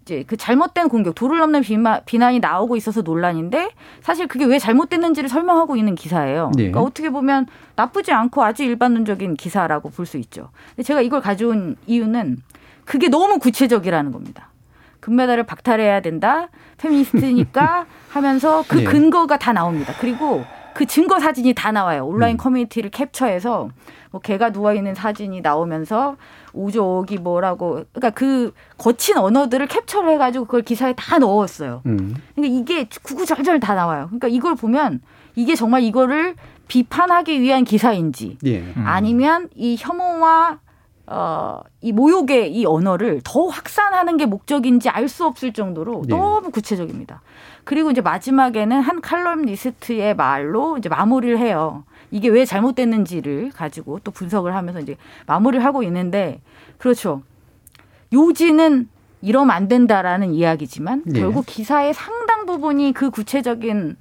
이제 그 잘못된 공격, 도를 넘는 비난이 나오고 있어서 논란인데 사실 그게 왜 잘못됐는지를 설명하고 있는 기사예요. 그러니까 어떻게 보면 나쁘지 않고 아주 일반론적인 기사라고 볼 수 있죠. 근데 제가 이걸 가져온 이유는 그게 너무 구체적이라는 겁니다. 금메달을 박탈해야 된다. 페미니스트니까 하면서 그 근거가 다 나옵니다. 그리고 그 증거 사진이 다 나와요. 온라인 커뮤니티를 캡처해서 개가 누워있는 사진이 나오면서 오족이 뭐라고. 그러니까 그 거친 언어들을 캡처를 해가지고 그걸 기사에 다 넣었어요. 그러니까 이게 구구절절 다 나와요. 그러니까 이걸 보면 이게 정말 이거를 비판하기 위한 기사인지 아니면 이 혐오와 이 모욕의 이 언어를 더 확산하는 게 목적인지 알 수 없을 정도로 너무 구체적입니다. 그리고 이제 마지막에는 한 칼럼니스트의 말로 이제 마무리를 해요. 이게 왜 잘못됐는지를 가지고 또 분석을 하면서 이제 마무리를 하고 있는데 그렇죠. 요지는 이러면 안 된다라는 이야기지만 결국 기사의 상당 부분이 그 구체적인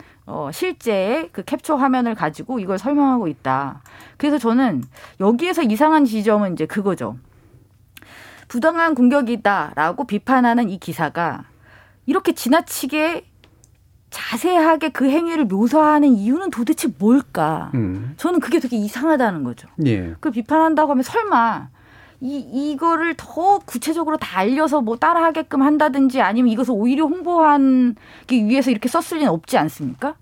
실제의 그 캡처 화면을 가지고 이걸 설명하고 있다. 그래서 저는 여기에서 이상한 지점은 이제 그거죠. 부당한 공격이다라고 비판하는 이 기사가 이렇게 지나치게 자세하게 그 행위를 묘사하는 이유는 도대체 뭘까? 저는 그게 되게 이상하다는 거죠. 그걸 비판한다고 하면 설마 이거를 더 구체적으로 다 알려서 따라하게끔 한다든지 아니면 이것을 오히려 홍보하기 위해서 이렇게 썼을 리는 없지 않습니까?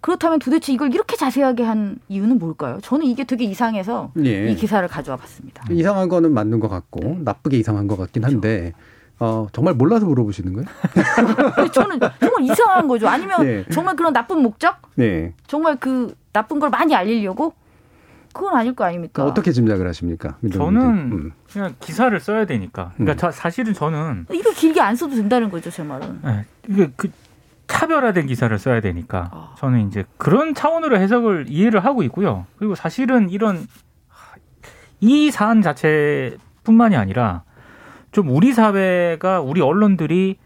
그렇다면 도대체 이걸 이렇게 자세하게 한 이유는 뭘까요? 저는 이게 되게 이상해서 이 기사를 가져와 봤습니다. 이상한 거는 맞는 것 같고 나쁘게 이상한 것 같긴 한데 정말 몰라서 물어보시는 거예요? 저는 정말 이상한 거죠. 아니면 정말 그런 나쁜 목적? 정말 그 나쁜 걸 많이 알리려고? 그건 아닐 거 아닙니까? 어떻게 짐작을 하십니까? 저는 그냥 기사를 써야 되니까. 그러니까 사실은 저는 이거 길게 안 써도 된다는 거죠, 제 말은. 네, 이게 그 차별화된 기사를 써야 되니까 저는 이제 그런 차원으로 해석을 이해를 하고 있고요. 그리고 사실은 이런 이 사안 자체뿐만이 아니라 좀 우리 사회가 우리 언론들이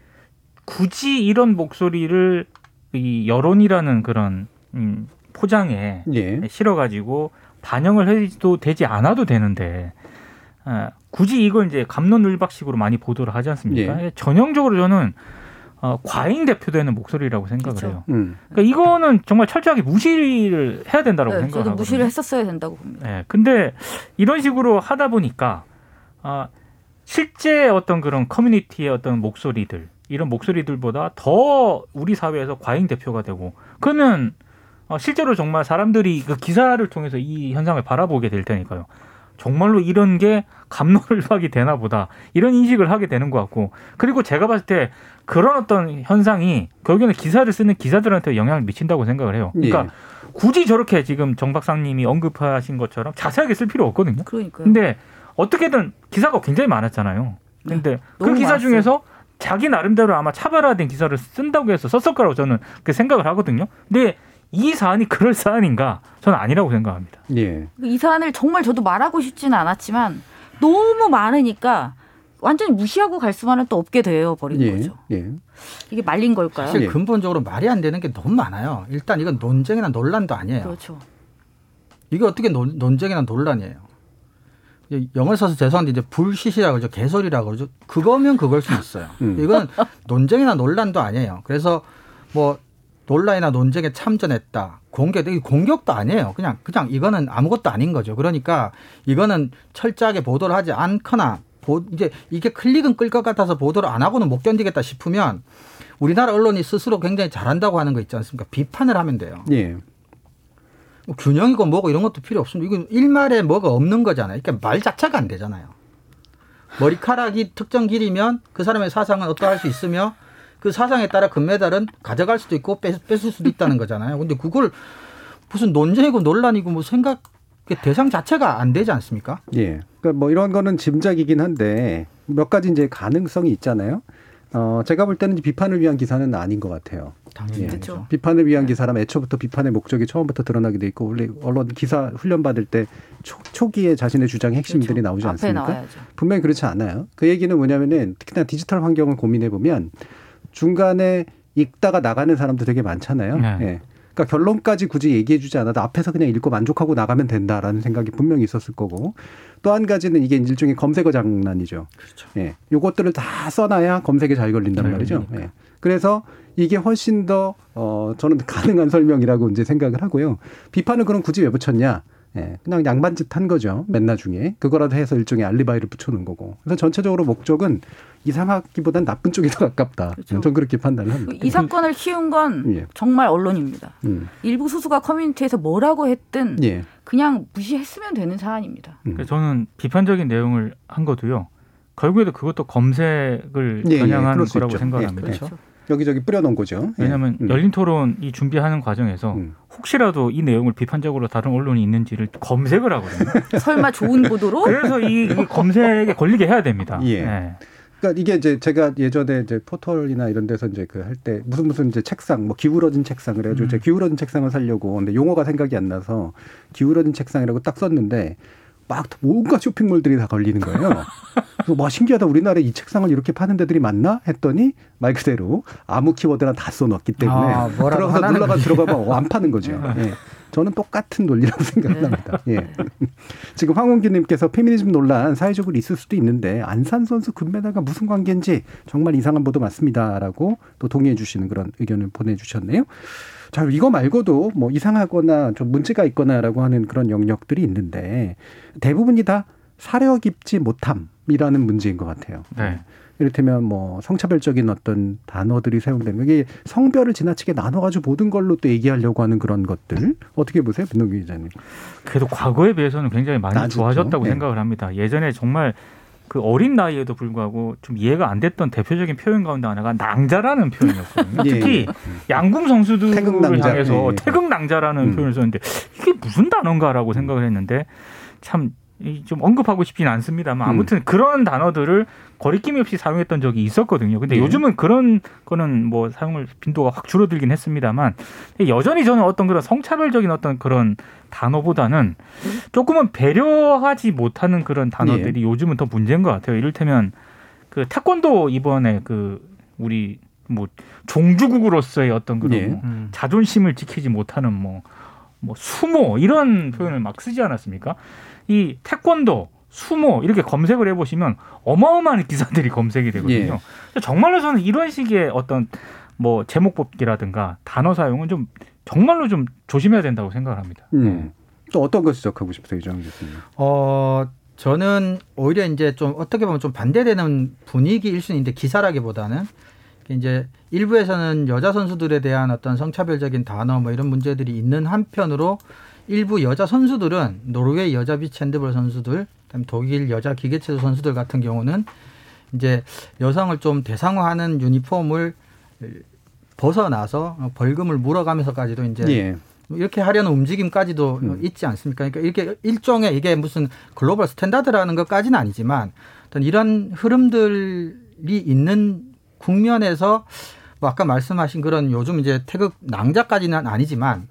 굳이 이런 목소리를 이 여론이라는 그런 포장에 실어가지고. 반영을 해도 되지 않아도 되는데 굳이 이걸 이제 갑론을박식으로 많이 보도를 하지 않습니까? 전형적으로 저는 과잉 대표되는 목소리라고 생각을 그렇죠. 해요. 그러니까 이거는 정말 철저하게 무시를 해야 된다고 생각하거든요. 저도 무시를 했었어야 된다고 봅니다. 네, 근데 이런 식으로 하다 보니까 실제 어떤 그런 커뮤니티의 어떤 목소리들 이런 목소리들보다 더 우리 사회에서 과잉 대표가 되고 그러면 실제로 정말 사람들이 그 기사를 통해서 이 현상을 바라보게 될 테니까요. 정말로 이런 게 갑론을박이 되나 보다. 이런 인식을 하게 되는 것 같고. 그리고 제가 봤을 때 그런 어떤 현상이 결국에는 기사를 쓰는 기자들한테 영향을 미친다고 생각을 해요. 그러니까 예. 굳이 저렇게 지금 정 박사님이 언급하신 것처럼 자세하게 쓸 필요 없거든요. 그러니까요. 근데 어떻게든 기사가 굉장히 많았잖아요. 근데 그 기사 많았어요. 중에서 자기 나름대로 아마 차별화된 기사를 쓴다고 해서 썼을 거라고 저는 그 생각을 하거든요. 근데 이 사안이 그럴 사안인가? 저는 아니라고 생각합니다. 예. 이 사안을 정말 저도 말하고 싶지는 않았지만 너무 많으니까 완전히 무시하고 갈 수만은 또 없게 되어버린 예. 거죠. 예. 이게 말린 걸까요? 사실 근본적으로 말이 안 되는 게 너무 많아요. 일단 이건 논쟁이나 논란도 아니에요. 그렇죠. 이게 어떻게 논쟁이나 논란이에요. 영어를 써서 죄송한데 이제 불시시라고 그러죠. 개소리라고 그러죠. 그거면 그걸 수 있어요. 이건 논쟁이나 논란도 아니에요. 그래서 뭐 논란이나 논쟁에 참전했다. 공격도 아니에요. 그냥 이거는 아무것도 아닌 거죠. 그러니까 이거는 철저하게 보도를 하지 않거나 이제 이게 클릭은 끌 것 같아서 보도를 안 하고는 못 견디겠다 싶으면 우리나라 언론이 스스로 굉장히 잘한다고 하는 거 있지 않습니까? 비판을 하면 돼요. 예. 뭐 균형이고 뭐고 이런 것도 필요 없습니다. 이건 일말에 뭐가 없는 거잖아요. 그러니까 말 자체가 안 되잖아요. 머리카락이 특정 길이면 그 사람의 사상은 어떠할 수 있으며 그 사상에 따라 금메달은 가져갈 수도 있고 뺏을 수도 있다는 거잖아요. 그런데 그걸 무슨 논쟁이고 논란이고 뭐 생각의 대상 자체가 안 되지 않습니까? 예. 그러니까 뭐 이런 거는 짐작이긴 한데 몇 가지 이제 가능성이 있잖아요. 제가 볼 때는 비판을 위한 기사는 아닌 것 같아요. 당연히 예. 그렇죠. 비판을 위한 기사라면 애초부터 비판의 목적이 처음부터 드러나게 돼 있고 원래 언론 기사 훈련 받을 때 초기에 자신의 주장의 핵심들이 그렇죠. 나오지 않습니까? 앞에 나와야죠. 분명히 그렇지 않아요. 그 얘기는 뭐냐면은 특히나 디지털 환경을 고민해 보면. 중간에 읽다가 나가는 사람도 되게 많잖아요. 네. 예. 그러니까 결론까지 굳이 얘기해 주지 않아도 앞에서 그냥 읽고 만족하고 나가면 된다라는 생각이 분명히 있었을 거고 또 한 가지는 이게 일종의 검색어 장난이죠. 그렇죠. 예. 요것들을 다 써놔야 검색에 잘 걸린단 말이죠. 예. 그래서 이게 훨씬 더 저는 가능한 설명이라고 이제 생각을 하고요. 비판은 그럼 굳이 왜 붙였냐? 예, 그냥 양반짓 한 거죠. 맨 나중에. 그거라도 해서 일종의 알리바이를 붙여놓은 거고. 그래서 전체적으로 목적은 이상하기보단 나쁜 쪽이 더 가깝다. 그렇죠. 저는 그렇게 판단을 합니다. 이 사건을 키운 건 예. 정말 언론입니다. 일부 소수가 커뮤니티에서 뭐라고 했든 예. 그냥 무시했으면 되는 사안입니다. 저는 비판적인 내용을 한 거도요. 결국에도 그것도 검색을 겨냥하는 거라고 생각합니다. 예, 그렇죠. 여기저기 뿌려놓은 거죠. 왜냐하면 열린토론이 준비하는 과정에서 혹시라도 이 내용을 비판적으로 다른 언론이 있는지를 검색을 하거든요. 설마 좋은 보도로? 그래서 이 검색에 걸리게 해야 됩니다. 예. 네. 그러니까 이게 이제 제가 예전에 이제 포털이나 이런 데서 이제 그 할 때 무슨 이제 책상, 뭐 기울어진 책상 그래가지고 제가 기울어진 책상을 사려고 근데 용어가 생각이 안 나서 기울어진 책상이라고 딱 썼는데. 막 온갖 쇼핑몰들이 다 걸리는 거예요. 그래서 와 신기하다. 우리나라에 이 책상을 이렇게 파는 데들이 많나? 했더니 말 그대로 아무 키워드나 다 써놨기 때문에 들어가서 놀러가 들어가면 안 파는 거죠. 예. 저는 똑같은 논리라고 생각합니다. 예. 지금 황홍규님께서 페미니즘 논란 사회적으로 있을 수도 있는데 안산 선수 금메달과 무슨 관계인지 정말 이상한 보도 맞습니다라고 또 동의해 주시는 그런 의견을 보내주셨네요. 자, 이거 말고도 뭐 이상하거나 좀 문제가 있거나라고 하는 그런 영역들이 있는데 대부분이 다 사려 깊지 못함이라는 문제인 것 같아요. 네. 이를테면 뭐 성차별적인 어떤 단어들이 사용되면 이게 성별을 지나치게 나눠가지고 모든 걸로 또 얘기하려고 하는 그런 것들 어떻게 보세요, 민동기 기자님? 그래도 과거에 비해서는 굉장히 많이 좋아졌다고 네. 생각을 합니다. 예전에 정말 그 어린 나이에도 불구하고 좀 이해가 안 됐던 대표적인 표현 가운데 하나가 낭자라는 표현이었거든요. 특히 양궁 선수들을 향해서 태극낭자라는 표현을 썼는데 이게 무슨 단어인가라고 생각을 했는데 참 좀 언급하고 싶지는 않습니다만 아무튼 그런 단어들을 거리낌이 없이 사용했던 적이 있었거든요. 근데 요즘은 그런 거는 뭐 사용을 빈도가 확 줄어들긴 했습니다만 여전히 저는 어떤 그런 성차별적인 어떤 그런 단어보다는 조금은 배려하지 못하는 그런 단어들이 요즘은 더 문제인 것 같아요. 이를테면 그 태권도 이번에 그 우리 뭐 종주국으로서의 어떤 그런 뭐 자존심을 지키지 못하는 뭐 수모 이런 표현을 막 쓰지 않았습니까? 이 태권도 수모 이렇게 검색을 해보시면 어마어마한 기사들이 검색이 되거든요. 예. 정말로 저는 이런 식의 어떤 뭐 제목 뽑기라든가 단어 사용은 좀 정말로 좀 조심해야 된다고 생각을 합니다. 또 어떤 거 지적하고 싶으세요, 이정훈 교수님? 저는 오히려 이제 좀 어떻게 보면 좀 반대되는 분위기일 수 있는데 기사라기보다는 이제 일부에서는 여자 선수들에 대한 어떤 성차별적인 단어 뭐 이런 문제들이 있는 한편으로 일부 여자 선수들은 노르웨이 여자 비치 핸드볼 선수들, 그다음에 독일 여자 기계체조 선수들 같은 경우는 이제 여성을 좀 대상화하는 유니폼을 벗어나서 벌금을 물어가면서까지도 이제 예. 이렇게 하려는 움직임까지도 있지 않습니까? 그러니까 이렇게 일종의 이게 무슨 글로벌 스탠다드라는 것까지는 아니지만 어떤 이런 흐름들이 있는 국면에서 뭐 아까 말씀하신 그런 요즘 이제 태극 낭자까지는 아니지만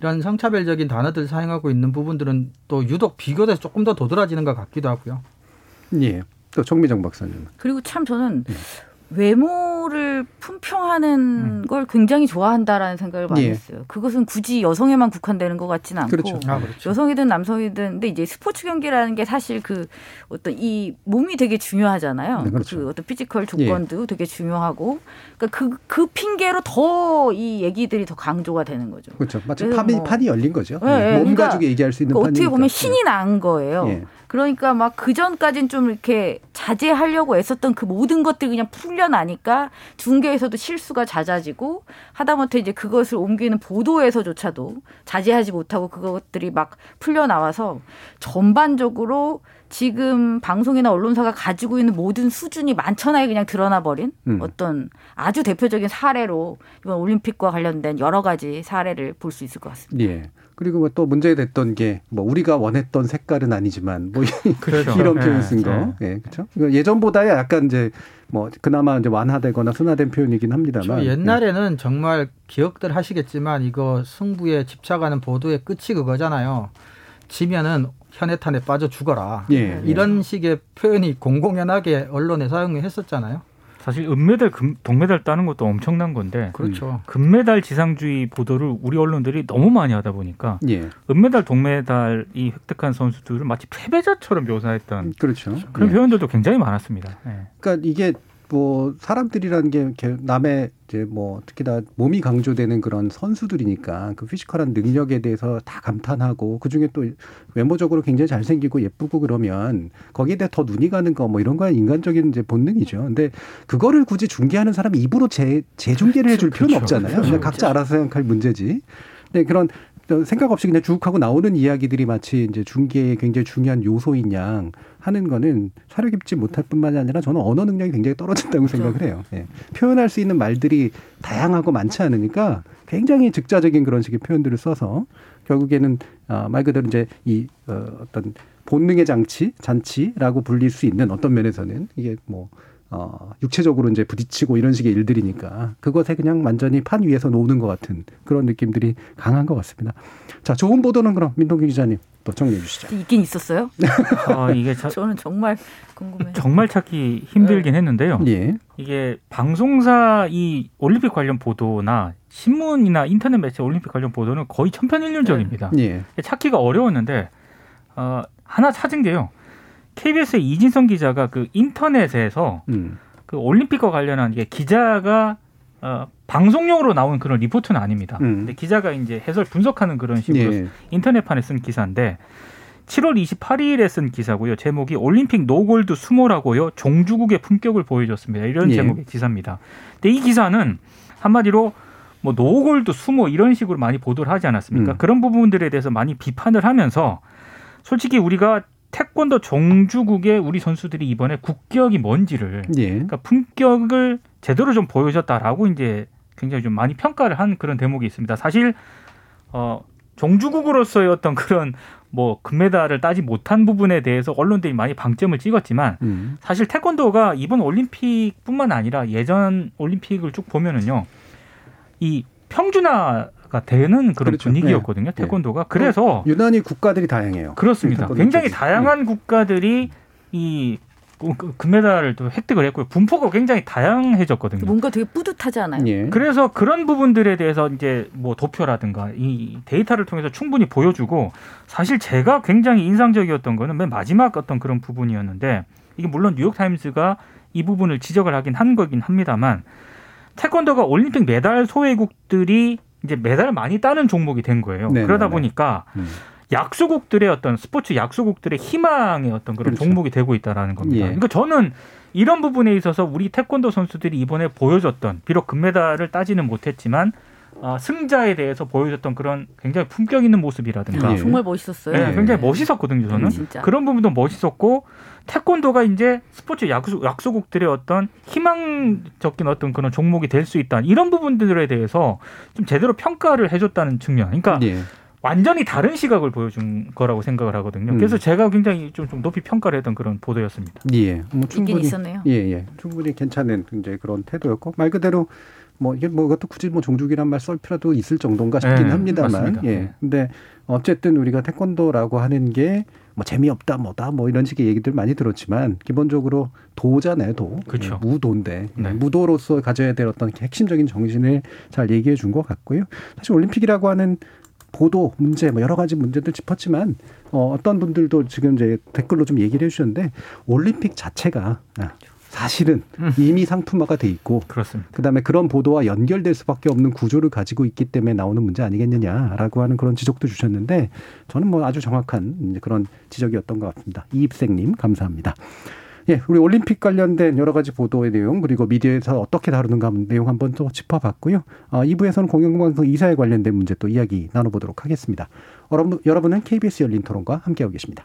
이런 성차별적인 단어들 사용하고 있는 부분들은 또 유독 비교돼서 조금 더 도드라지는 것 같기도 하고요. 예. 또 정미정 박사님. 그리고 참 저는 외모를 품평하는 걸 굉장히 좋아한다라는 생각을 많이 했어요. 그것은 굳이 여성에만 국한되는 것 같지는 않고 그렇죠. 그렇죠. 여성이든 남성이든 근데 이제 스포츠 경기라는 게 사실 그 어떤 이 몸이 되게 중요하잖아요. 네, 그렇죠. 그 어떤 피지컬 조건도 되게 중요하고 그러니까 그 핑계로 더 이 얘기들이 더 강조가 되는 거죠. 그렇죠. 마치 판이 열린 거죠. 네, 몸 그러니까, 가지고 얘기할 수 있는 그러니까 판이니까. 어떻게 보면 신이 난 거예요. 예. 그러니까 막 그전까지는 좀 이렇게 자제하려고 애썼던 그 모든 것들이 그냥 풀려나니까 중계에서도 실수가 잦아지고 하다못해 이제 그것을 옮기는 보도에서조차도 자제하지 못하고 그것들이 막 풀려나와서 전반적으로 지금 방송이나 언론사가 가지고 있는 모든 수준이 만천하에 그냥 드러나버린 어떤 아주 대표적인 사례로 이번 올림픽과 관련된 여러 가지 사례를 볼 수 있을 것 같습니다. 예. 그리고 또 문제됐던 게 뭐 우리가 원했던 색깔은 아니지만 뭐 그렇죠. 이런 표현 쓴 거, 예, 그렇죠. 예전보다 약간 이제 뭐 그나마 이제 완화되거나 순화된 표현이긴 합니다만. 옛날에는 정말 기억들 하시겠지만 이거 승부에 집착하는 보도의 끝이 그거잖아요. 지면은 현해탄에 빠져 죽어라. 예, 이런 식의 표현이 공공연하게 언론에 사용했었잖아요. 사실 은메달, 동메달 따는 것도 엄청난 건데 그렇죠. 금메달 지상주의 보도를 우리 언론들이 너무 많이 하다 보니까 예. 은메달, 동메달이 획득한 선수들을 마치 패배자처럼 묘사했던 그렇죠. 그런 예. 표현들도 굉장히 많았습니다. 예. 그러니까 이게 뭐 사람들이라는 게 남의 이제 뭐 특히나 몸이 강조되는 그런 선수들이니까 그 피지컬한 능력에 대해서 다 감탄하고 그중에 또 외모적으로 굉장히 잘생기고 예쁘고 그러면 거기에 대해 더 눈이 가는 거 뭐 이런 건 인간적인 이제 본능이죠. 근데 그거를 굳이 중계하는 사람이 입으로 재중계를 해줄 필요는 없잖아요. 그냥 각자 알아서 생각할 문제지. 근데 그런 생각 없이 그냥 쭉 하고 나오는 이야기들이 마치 이제 중계의 굉장히 중요한 요소인 양 하는 거는 사려 깊지 못할 뿐만이 아니라 저는 언어 능력이 굉장히 떨어진다고 그렇죠. 생각을 해요. 예. 표현할 수 있는 말들이 다양하고 많지 않으니까 굉장히 즉자적인 그런 식의 표현들을 써서 결국에는 말 그대로 이제 이 어떤 본능의 잔치라고 불릴 수 있는 어떤 면에서는 이게 뭐 육체적으로 이제 부딪히고 이런 식의 일들이니까 그것에 그냥 완전히 판 위에서 노는 것 같은 그런 느낌들이 강한 것 같습니다. 자, 좋은 보도는 그럼 민동기 기자님 또 정리해 주시죠. 있긴 있었어요? 이게 저는 정말 궁금해요. 정말 찾기 힘들긴 했는데요. 예. 이게 방송사 이 올림픽 관련 보도나 신문이나 인터넷 매체 올림픽 관련 보도는 거의 천편일률적입니다. 예. 찾기가 어려웠는데 하나 찾은 게요. KBS의 이진성 기자가 그 인터넷에서 그 올림픽과 관련한 게 기자가 방송용으로 나온 그런 리포트는 아닙니다. 근데 기자가 이제 해설 분석하는 그런 식으로 예. 인터넷판에 쓴 기사인데 7월 28일에 쓴 기사고요. 제목이 올림픽 노골드 수모라고요. 종주국의 품격을 보여줬습니다. 이런 예. 제목의 기사입니다. 근데 이 기사는 한마디로 뭐 노골드 수모 이런 식으로 많이 보도를 하지 않았습니까? 그런 부분들에 대해서 많이 비판을 하면서 솔직히 우리가 태권도 종주국의 우리 선수들이 이번에 국격이 뭔지를 예. 그러니까 품격을 제대로 좀 보여줬다라고 이제 굉장히 좀 많이 평가를 한 그런 대목이 있습니다. 사실 종주국으로서의 어떤 그런 뭐 금메달을 따지 못한 부분에 대해서 언론들이 많이 방점을 찍었지만 사실 태권도가 이번 올림픽뿐만 아니라 예전 올림픽을 쭉 보면은요 이 평준화 되는 그런 그렇죠. 분위기였거든요. 네. 태권도가. 그래서 유난히 국가들이 다양해요. 그렇습니다. 굉장히 다양한 국가들이 이 금메달을 또 획득을 했고요. 분포가 굉장히 다양해졌거든요. 뭔가 되게 뿌듯하지 않아요? 예. 그래서 그런 부분들에 대해서 이제 뭐 도표라든가 이 데이터를 통해서 충분히 보여주고, 사실 제가 굉장히 인상적이었던 거는 맨 마지막 어떤 그런 부분이었는데, 이게 물론 뉴욕타임스가 이 부분을 지적을 하긴 한 거긴 합니다만, 태권도가 올림픽 메달 소외국들이 이제 메달을 많이 따는 종목이 된 거예요. 네네네. 그러다 보니까 약소국들의 어떤 스포츠 약소국들의 희망의 어떤 그런 그렇죠. 종목이 되고 있다라는 겁니다. 예. 그러니까 저는 이런 부분에 있어서 우리 태권도 선수들이 이번에 보여줬던, 비록 금메달을 따지는 못했지만 승자에 대해서 보여줬던 그런 굉장히 품격 있는 모습이라든가, 예. 정말 멋있었어요. 네, 굉장히 멋있었거든요. 저는 그런 부분도 멋있었고, 태권도가 이제 스포츠 약소국들의 어떤 희망적인 어떤 그런 종목이 될 수 있다, 이런 부분들에 대해서 좀 제대로 평가를 해줬다는 측면, 그러니까. 예. 완전히 다른 시각을 보여준 거라고 생각을 하거든요. 그래서 제가 굉장히 좀 높이 평가를 했던 그런 보도였습니다. 예, 뭐 충분히 있었네요. 예, 충분히 괜찮은 굉장히 그런 태도였고, 말 그대로 뭐 이게 뭐 그것도 굳이 뭐 종족이란 말 썰 필요도 있을 정도인가 싶긴 합니다만, 맞습니다. 예, 근데 어쨌든 우리가 태권도라고 하는 게 뭐 재미없다 뭐다 뭐 이런 식의 얘기들 많이 들었지만, 기본적으로 도잖아요. 도. 그렇죠. 예, 무도인데 네. 무도로서 가져야 될 어떤 핵심적인 정신을 잘 얘기해 준 것 같고요. 사실 올림픽이라고 하는 보도 문제, 뭐 여러 가지 문제들 짚었지만, 어떤 분들도 지금 이제 댓글로 좀 얘기를 해주셨는데, 올림픽 자체가 사실은 이미 상품화가 돼 있고, 그렇습니다. 그다음에 그런 보도와 연결될 수밖에 없는 구조를 가지고 있기 때문에 나오는 문제 아니겠느냐라고 하는 그런 지적도 주셨는데, 저는 뭐 아주 정확한 그런 지적이었던 것 같습니다. 이입생님 감사합니다. 예, 우리 올림픽 관련된 여러 가지 보도의 내용, 그리고 미디어에서 어떻게 다루는가 내용 한번 또 짚어봤고요. 2부에서는 공영방송 이사에 관련된 문제 또 이야기 나눠보도록 하겠습니다. 여러분은 KBS 열린 토론과 함께하고 계십니다.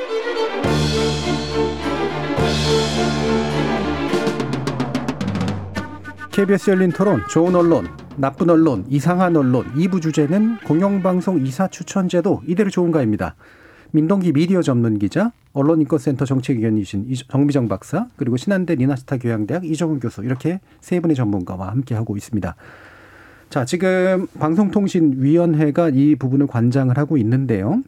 KBS 열린 토론, 좋은 언론, 나쁜 언론, 이상한 언론 2부 주제는 공영방송 이사 추천제도 이대로 좋은가입니다. 민동기 미디어 전문 기자, 언론인권센터 정책위원이신 정미정 박사, 그리고 신한대 리나스타 교양대학 이정훈 교수, 이렇게 세 분의 전문가와 함께하고 있습니다. 자, 지금 방송통신위원회가 이 부분을 관장을 하고 있는데요.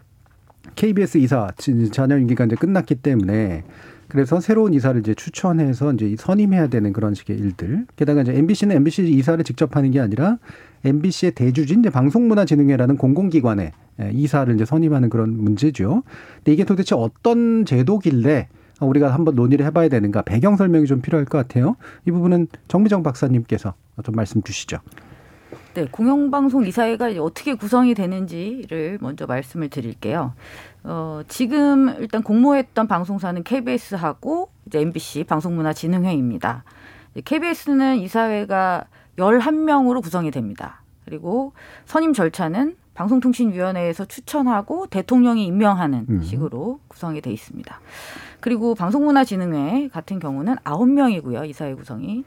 KBS 이사 잔여 임기가 이제 끝났기 때문에, 그래서 새로운 이사를 이제 추천해서 이제 선임해야 되는 그런 식의 일들. 게다가 이제 MBC는 MBC 이사를 직접 하는 게 아니라 MBC의 대주주인 이제 방송문화진흥회라는 공공기관에 이사를 이제 선임하는 그런 문제죠. 근데 이게 도대체 어떤 제도길래 우리가 한번 논의를 해봐야 되는가, 배경 설명이 좀 필요할 것 같아요. 이 부분은 정미정 박사님께서 좀 말씀 주시죠. 네, 공영방송 이사회가 어떻게 구성이 되는지를 먼저 말씀을 드릴게요. 지금 일단 공모했던 방송사는 KBS하고 이제 MBC 방송문화진흥회입니다. KBS는 이사회가 11명으로 구성이 됩니다. 그리고 선임 절차는 방송통신위원회에서 추천하고 대통령이 임명하는 식으로 구성이 돼 있습니다. 그리고 방송문화진흥회 같은 경우는 9명이고요. 이사회 구성이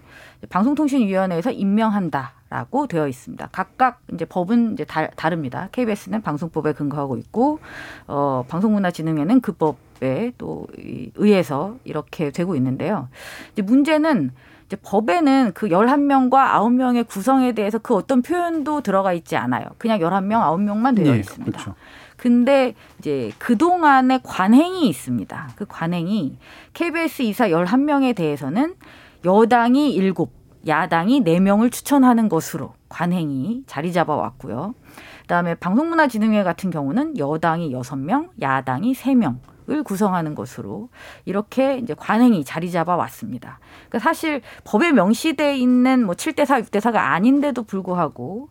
방송통신위원회에서 임명한다라고 되어 있습니다. 각각 이제 법은 이제 다릅니다. KBS는 방송법에 근거하고 있고, 방송문화진흥회는 그 법에 또 의해서 이렇게 되고 있는데요. 이제 문제는 이제 법에는 그 11명과 9명의 구성에 대해서 그 어떤 표현도 들어가 있지 않아요. 그냥 11명, 9명만 되어 있습니다. 그렇죠. 근데 이제 그동안의 관행이 있습니다. 그 관행이 KBS 이사 11명에 대해서는 여당이 7, 야당이 4명을 추천하는 것으로 관행이 자리 잡아왔고요. 그다음에 방송문화진흥회 같은 경우는 여당이 6명, 야당이 3명. 을 구성하는 것으로 이렇게 이제 관행이 자리 잡아 왔습니다. 그러니까 사실 법에 명시돼 있는 뭐 7대4, 6대4가 아닌데도 불구하고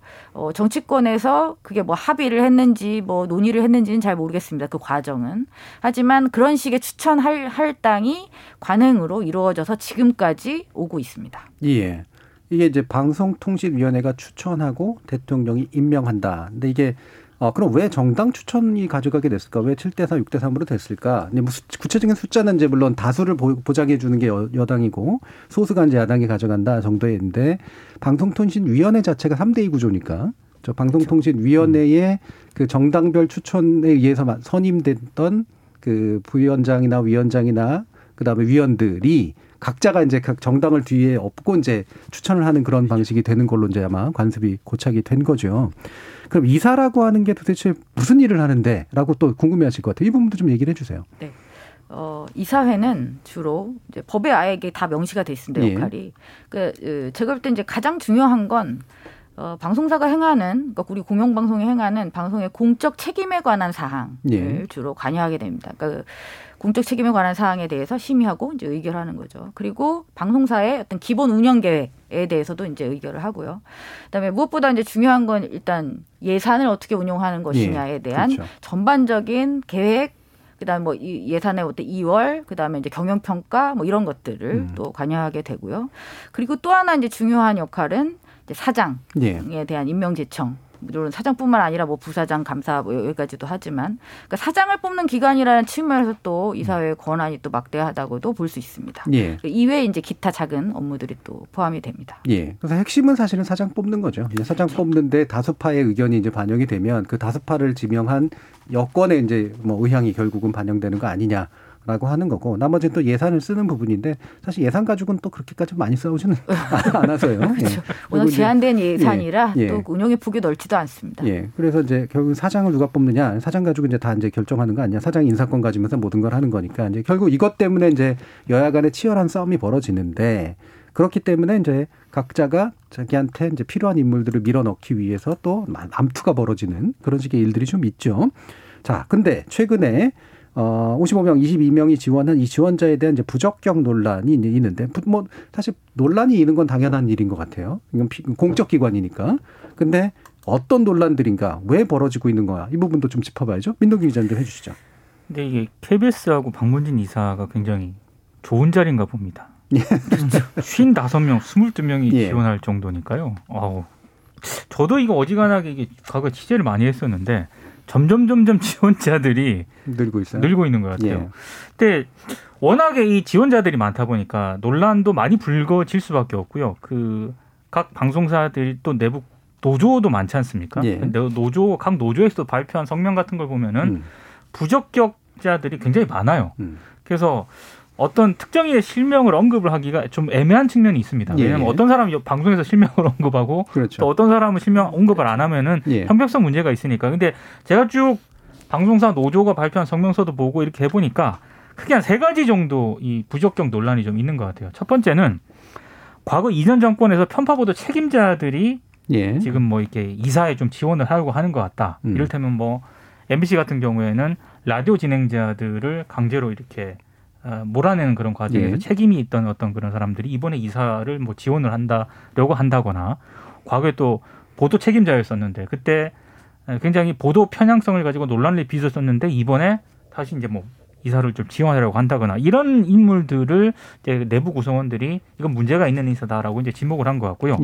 정치권에서 그게 뭐 합의를 했는지 뭐 논의를 했는지는 잘 모르겠습니다. 그 과정은. 하지만 그런 식의 추천할 할당이 관행으로 이루어져서 지금까지 오고 있습니다. 예. 이게 이제 방송통신위원회가 추천하고 대통령이 임명한다. 근데 이게 그럼 왜 정당 추천이 가져가게 됐을까? 왜 7대4, 6대3으로 됐을까? 근데 구체적인 숫자는 이제 물론 다수를 보장해 주는 게 여당이고 소수가 이제 야당이 가져간다 정도인데 방송통신위원회 자체가 3대2 구조니까 저 방송통신위원회의 그 정당별 추천에 의해서 선임됐던 그 부위원장이나 위원장이나 그다음에 위원들이 각자가 이제 각 정당을 뒤에 업고 이제 추천을 하는 그런 방식이 되는 걸로 이제 아마 관습이 고착이 된 거죠. 그럼 이사라고 하는 게 도대체 무슨 일을 하는데라고 또 궁금해하실 것 같아요. 이 부분도 좀 얘기를 해주세요. 네, 이사회는 주로 이제 법에 아예 다 명시가 돼 있습니다. 역할이. 그러니까 제가 볼 때 이제 가장 중요한 건 방송사가 행하는, 그러니까 우리 공영방송이 행하는 방송의 공적 책임에 관한 사항을 주로 관여하게 됩니다. 그러니까 공적 책임에 관한 사항에 대해서 심의하고 이제 의결하는 거죠. 그리고 방송사의 어떤 기본 운영 계획에 대해서도 이제 의결을 하고요. 그다음에 무엇보다 이제 중요한 건 일단 예산을 어떻게 운용하는 것이냐에 대한 그렇죠. 전반적인 계획, 그다음 뭐 예산의 어떤 2월, 그다음에 이제 경영 평가 뭐 이런 것들을 또 관여하게 되고요. 그리고 또 하나 이제 중요한 역할은 사장에 대한 임명 제청. 물론 사장뿐만 아니라 뭐 부사장, 감사 뭐 여기까지도 하지만 그러니까 사장을 뽑는 기관이라는 측면에서 또 이사회의 권한이 또 막대하다고도 볼 수 있습니다. 예. 이외에 이제 기타 작은 업무들이 또 포함이 됩니다. 예. 그래서 핵심은 사실은 사장 뽑는 거죠. 사장 뽑는데 다수파의 의견이 이제 반영이 되면 그 다수파를 지명한 여권의 이제 뭐 의향이 결국은 반영되는 거 아니냐. 라고 하는 거고 나머지 또 예산을 쓰는 부분인데 사실 예산 가지고는 또 그렇게까지 많이 싸우지는 않아서요. 그렇죠. 예. 워낙 제한된 예산이라 또 운영의 폭이 넓지도 않습니다. 예. 그래서 이제 결국 사장을 누가 뽑느냐 사장 가지고 이제 다 이제 결정하는 거 아니냐 사장 인사권 가지면서 모든 걸 하는 거니까 이제 결국 이것 때문에 이제 여야 간의 치열한 싸움이 벌어지는데 그렇기 때문에 이제 각자가 자기한테 이제 필요한 인물들을 밀어넣기 위해서 또 암투가 벌어지는 그런 식의 일들이 좀 있죠. 자, 근데 최근에 55명, 22명이 지원한 이 지원자에 대한 이제 부적격 논란이 있는데, 뭐, 사실 논란이 있는 건 당연한 일인 것 같아요. 이건 공적기관이니까. 근데 어떤 논란들인가, 왜 벌어지고 있는 거야? 이 부분도 좀 짚어봐야죠. 민동기 기자님 좀 해주시죠. 근데 이게 KBS하고 박문진 이사가 굉장히 좋은 자리인가 봅니다. 55명, 22명이 지원할 정도니까요. 아우. 저도 이거 어지간하게 이게 과거 취재를 많이 했었는데, 점점 지원자들이 늘고 있어요. 늘고 있는 것 같아요. 근데 워낙에 이 지원자들이 많다 보니까 논란도 많이 불거질 수밖에 없고요. 그 각 방송사들이 또 내부 노조도 많지 않습니까? 노조 각 노조에서도 발표한 성명 같은 걸 보면은 부적격자들이 굉장히 많아요. 그래서 어떤 특정인의 실명을 언급을 하기가 좀 애매한 측면이 있습니다. 왜냐하면 어떤 사람이 방송에서 실명을 언급하고 그렇죠. 또 어떤 사람은 실명 언급을 안 하면은 편법성 문제가 있으니까. 근데 제가 쭉 방송사 노조가 발표한 성명서도 보고 이렇게 해보니까 크게 한 세 가지 정도 이 부적격 논란이 좀 있는 것 같아요. 첫 번째는 과거 이전 정권에서 편파보도 책임자들이 지금 뭐 이렇게 이사에 좀 지원을 하려고 하는 것 같다. 이를테면 뭐 MBC 같은 경우에는 라디오 진행자들을 강제로 이렇게 몰아내는 그런 과정에서 책임이 있던 어떤 그런 사람들이 이번에 이사를 뭐 지원을 한다려고 한다거나 과거에 또 보도 책임자였었는데 그때 굉장히 보도 편향성을 가지고 논란을 빚었었는데 이번에 다시 이제 뭐 이사를 좀 지원하려고 한다거나 이런 인물들을 이제 내부 구성원들이 이건 문제가 있는 인사다라고 이제 지목을 한 것 같고요.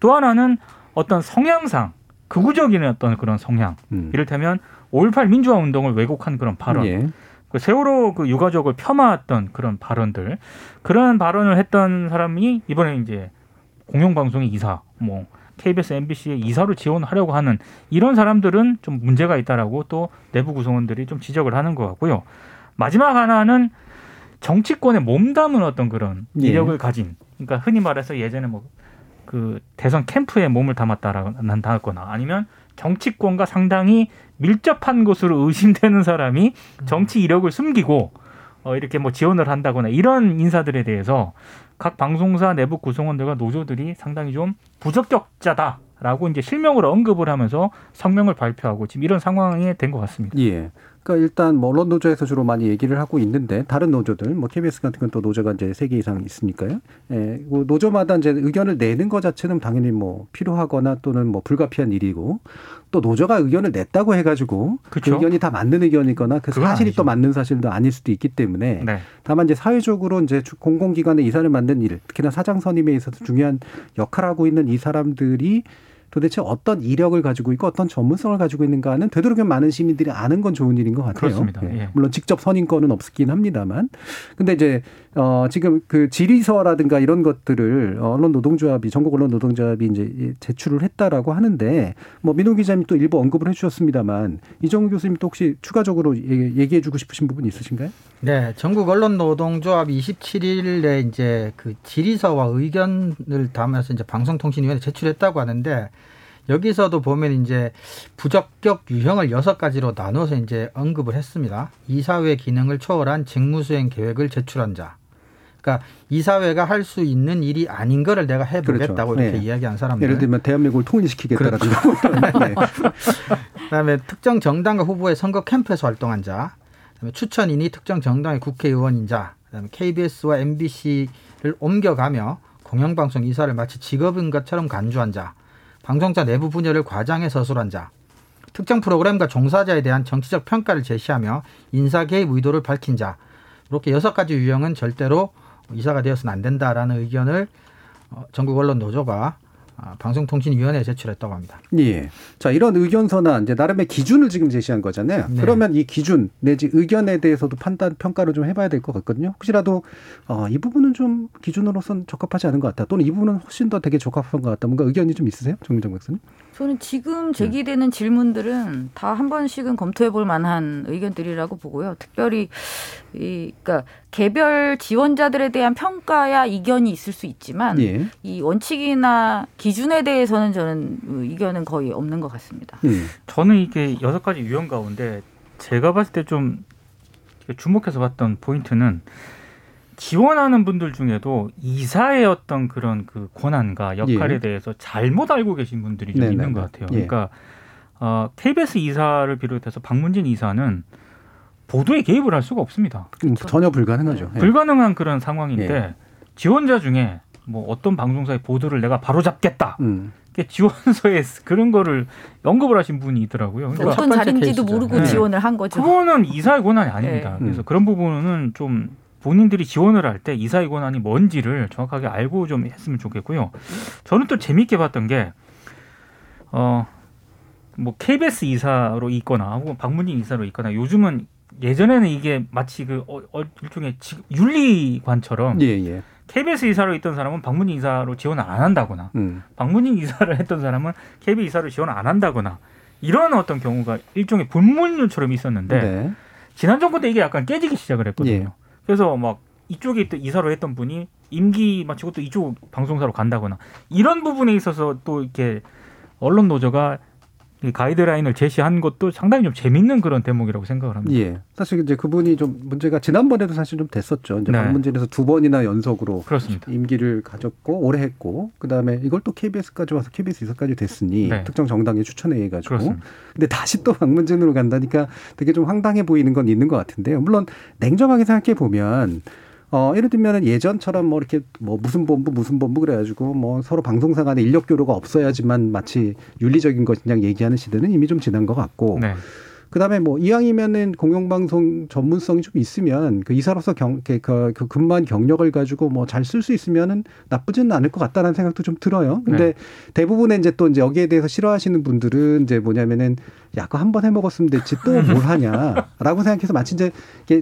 또 하나는 어떤 성향상 극우적인 어떤 그런 성향 이를테면 5.18 민주화 운동을 왜곡한 그런 발언 세월호 그 유가족을 폄하했던 그런 발언들, 그런 발언을 했던 사람이 이번에 이제 공영방송의 이사, 뭐 KBS, MBC의 이사로 지원하려고 하는 이런 사람들은 좀 문제가 있다라고 또 내부 구성원들이 좀 지적을 하는 것 같고요. 마지막 하나는 정치권에 몸담은 어떤 그런 이력을 가진, 그러니까 흔히 말해서 예전에 뭐 그 대선 캠프에 몸을 담았다거나 아니면 정치권과 상당히 밀접한 것으로 의심되는 사람이 정치 이력을 숨기고 이렇게 뭐 지원을 한다거나 이런 인사들에 대해서 각 방송사 내부 구성원들과 노조들이 상당히 좀 부적격자다라고 이제 실명으로 언급을 하면서 성명을 발표하고 지금 이런 상황이 된 것 같습니다. 예. 그러니까 일단 뭐 언론 노조에서 주로 많이 얘기를 하고 있는데 다른 노조들 뭐 KBS 같은 건 또 노조가 이제 3개 이상 있으니까요. 예, 노조마다 이제 의견을 내는 것 자체는 당연히 뭐 필요하거나 또는 뭐 불가피한 일이고 또 노조가 의견을 냈다고 해가지고 그 의견이 다 맞는 의견이거나 그 사실이 아니죠. 또 맞는 사실도 아닐 수도 있기 때문에 다만 이제 사회적으로 이제 공공기관의 이사를 만든 일 특히나 사장 선임에 있어서 중요한 역할을 하고 있는 이 사람들이 도대체 어떤 이력을 가지고 있고 어떤 전문성을 가지고 있는가는 되도록이면 많은 시민들이 아는 건 좋은 일인 것 같아요. 그렇습니다. 예. 물론 직접 선임권은 없긴 합니다만. 근데 이제 지금 그 질의서라든가 이런 것들을 전국 언론 노동조합이 이제 제출을 했다라고 하는데, 뭐 민호 기자님 또 일부 언급을 해주셨습니다만 이정훈 교수님 또 혹시 추가적으로 얘기해주고 싶으신 부분 있으신가요? 네, 전국 언론 노동조합 27일에 이제 그 질의서와 의견을 담아서 이제 방송통신위원회 제출했다고 하는데, 여기서도 보면 이제 부적격 유형을 6가지로 나눠서 이제 언급을 했습니다. 이사회 기능을 초월한 직무수행 계획을 제출한 자. 그러니까 이사회가 할 수 있는 일이 아닌 거를 내가 해보겠다고 그렇죠. 이렇게 네. 이야기한 사람들. 예를 들면 대한민국을 통일시키겠다라든가. 그렇죠. 네. 그다음에 특정 정당과 후보의 선거 캠프에서 활동한 자. 그다음에 추천인이 특정 정당의 국회의원인 자. 그다음에 KBS와 MBC를 옮겨가며 공영방송 이사를 마치 직업인 것처럼 간주한 자. 방송사 내부 분야를 과장해 서술한 자, 특정 프로그램과 종사자에 대한 정치적 평가를 제시하며 인사 개입 의도를 밝힌 자, 이렇게 6가지 유형은 절대로 이사가 되어서는 안 된다라는 의견을 전국 언론 노조가 방송통신위원회에 제출했다고 합니다. 예. 자, 이런 의견서나 이제 나름의 기준을 지금 제시한 거잖아요. 네. 그러면 이 기준 내지 의견에 대해서도 평가를 좀 해봐야 될 것 같거든요. 혹시라도 이 부분은 좀 기준으로선 적합하지 않은 것 같다, 또는 이 부분은 훨씬 더 되게 적합한 것 같다, 뭔가 의견이 좀 있으세요? 정미정 박사님? 저는 지금 제기되는 질문들은 다 한 번씩은 검토해볼 만한 의견들이라고 보고요. 특별히 그러니까 개별 지원자들에 대한 평가야 이견이 있을 수 있지만 예. 이 원칙이나 기준에 대해서는 저는 이견은 거의 없는 것 같습니다. 저는 이게 6가지 유형 가운데 제가 봤을 때 좀 주목해서 봤던 포인트는, 지원하는 분들 중에도 이사의 어떤 그런 그 권한과 역할에 예. 대해서 잘못 알고 계신 분들이 좀 있는 것 같아요. 예. 그러니까 KBS 이사를 비롯해서 박문진 이사는 보도에 개입을 할 수가 없습니다. 그렇죠. 전혀 불가능하죠. 네. 불가능한 그런 상황인데 예. 지원자 중에 뭐 어떤 방송사의 보도를 내가 바로잡겠다. 지원서에 그런 거를 언급을 하신 분이 있더라고요. 그러니까 어떤 자리인지도 모르고 네. 지원을 한 거죠. 그거는 이사의 권한이 아닙니다. 네. 그래서 그런 부분은 좀 본인들이 지원을 할 때 이사의 권한이 뭔지를 정확하게 알고 좀 했으면 좋겠고요. 저는 또 재미있게 봤던 게 뭐 KBS 이사로 있거나 혹은 박문진 이사로 있거나, 요즘은 예전에는 이게 마치 그 일종의 윤리관처럼 예. KBS 이사로 있던 사람은 박문진 이사로 지원을 안 한다거나 박문진 이사를 했던 사람은 KBS 이사로 지원을 안 한다거나, 이런 어떤 경우가 일종의 분문율처럼 있었는데 네. 지난 정부 때 이게 약간 깨지기 시작을 했거든요. 예. 그래서 막 이쪽에 또 이사로 했던 분이 임기 마치고 또 이쪽 방송사로 간다거나, 이런 부분에 있어서 또 이렇게 언론 노조가 가이드라인을 제시한 것도 상당히 좀 재밌는 그런 대목이라고 생각을 합니다. 예. 사실 이제 그분이 좀 문제가 지난번에도 사실 좀 됐었죠. 이제 방문진에서 2번이나 연속으로 그렇습니다. 임기를 가졌고 오래 했고, 그다음에 이걸 또 KBS까지 와서 KBS 이사까지 됐으니 네. 특정 정당에 추천해 가지고. 근데 다시 또 방문진으로 간다니까 되게 좀 황당해 보이는 건 있는 것 같은데요. 물론 냉정하게 생각해 보면 예를 들면 예전처럼 뭐 이렇게 뭐 무슨 본부 그래가지고 뭐 서로 방송사 간에 인력 교류가 없어야지만 마치 윤리적인 것이냐 얘기하는 시대는 이미 좀 지난 것 같고 네. 그다음에 뭐 이왕이면은 공영방송 전문성이 좀 있으면 그 이사로서 그 근무한 경력을 가지고 뭐 잘 쓸 수 있으면은 나쁘지는 않을 것 같다라는 생각도 좀 들어요. 근데 네. 대부분의 이제 또 이제 여기에 대해서 싫어하시는 분들은 이제 뭐냐면은 야, 그거 한 번 해 먹었으면 됐지 또 뭘 하냐라고 생각해서 마치 이제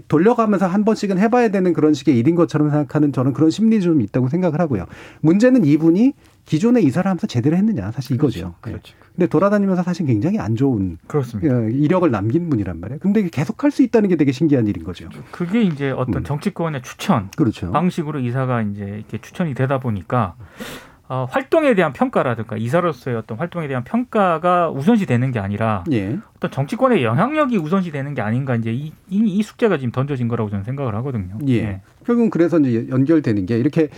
돌려가면서 한 번씩은 해봐야 되는 그런 식의 일인 것처럼 생각하는, 저는 그런 심리 좀 있다고 생각을 하고요. 문제는 이분이 기존에 이사를 하면서 제대로 했느냐, 사실 이거죠. 그렇죠. 근데 돌아다니면서 사실 굉장히 안 좋은 그렇습니다. 이력을 남긴 분이란 말이에요. 근데 계속할 수 있다는 게 되게 신기한 일인 거죠. 그게 이제 어떤 정치권의 추천 그렇죠. 방식으로 이사가 이제 이렇게 추천이 되다 보니까 활동에 대한 평가라든가 이사로서의 어떤 활동에 대한 평가가 우선시 되는 게 아니라 예. 어떤 정치권의 영향력이 우선시 되는 게 아닌가, 이제 이 숙제가 지금 던져진 거라고 저는 생각을 하거든요. 예. 예. 결국은 그래서 이제 연결되는 게 이렇게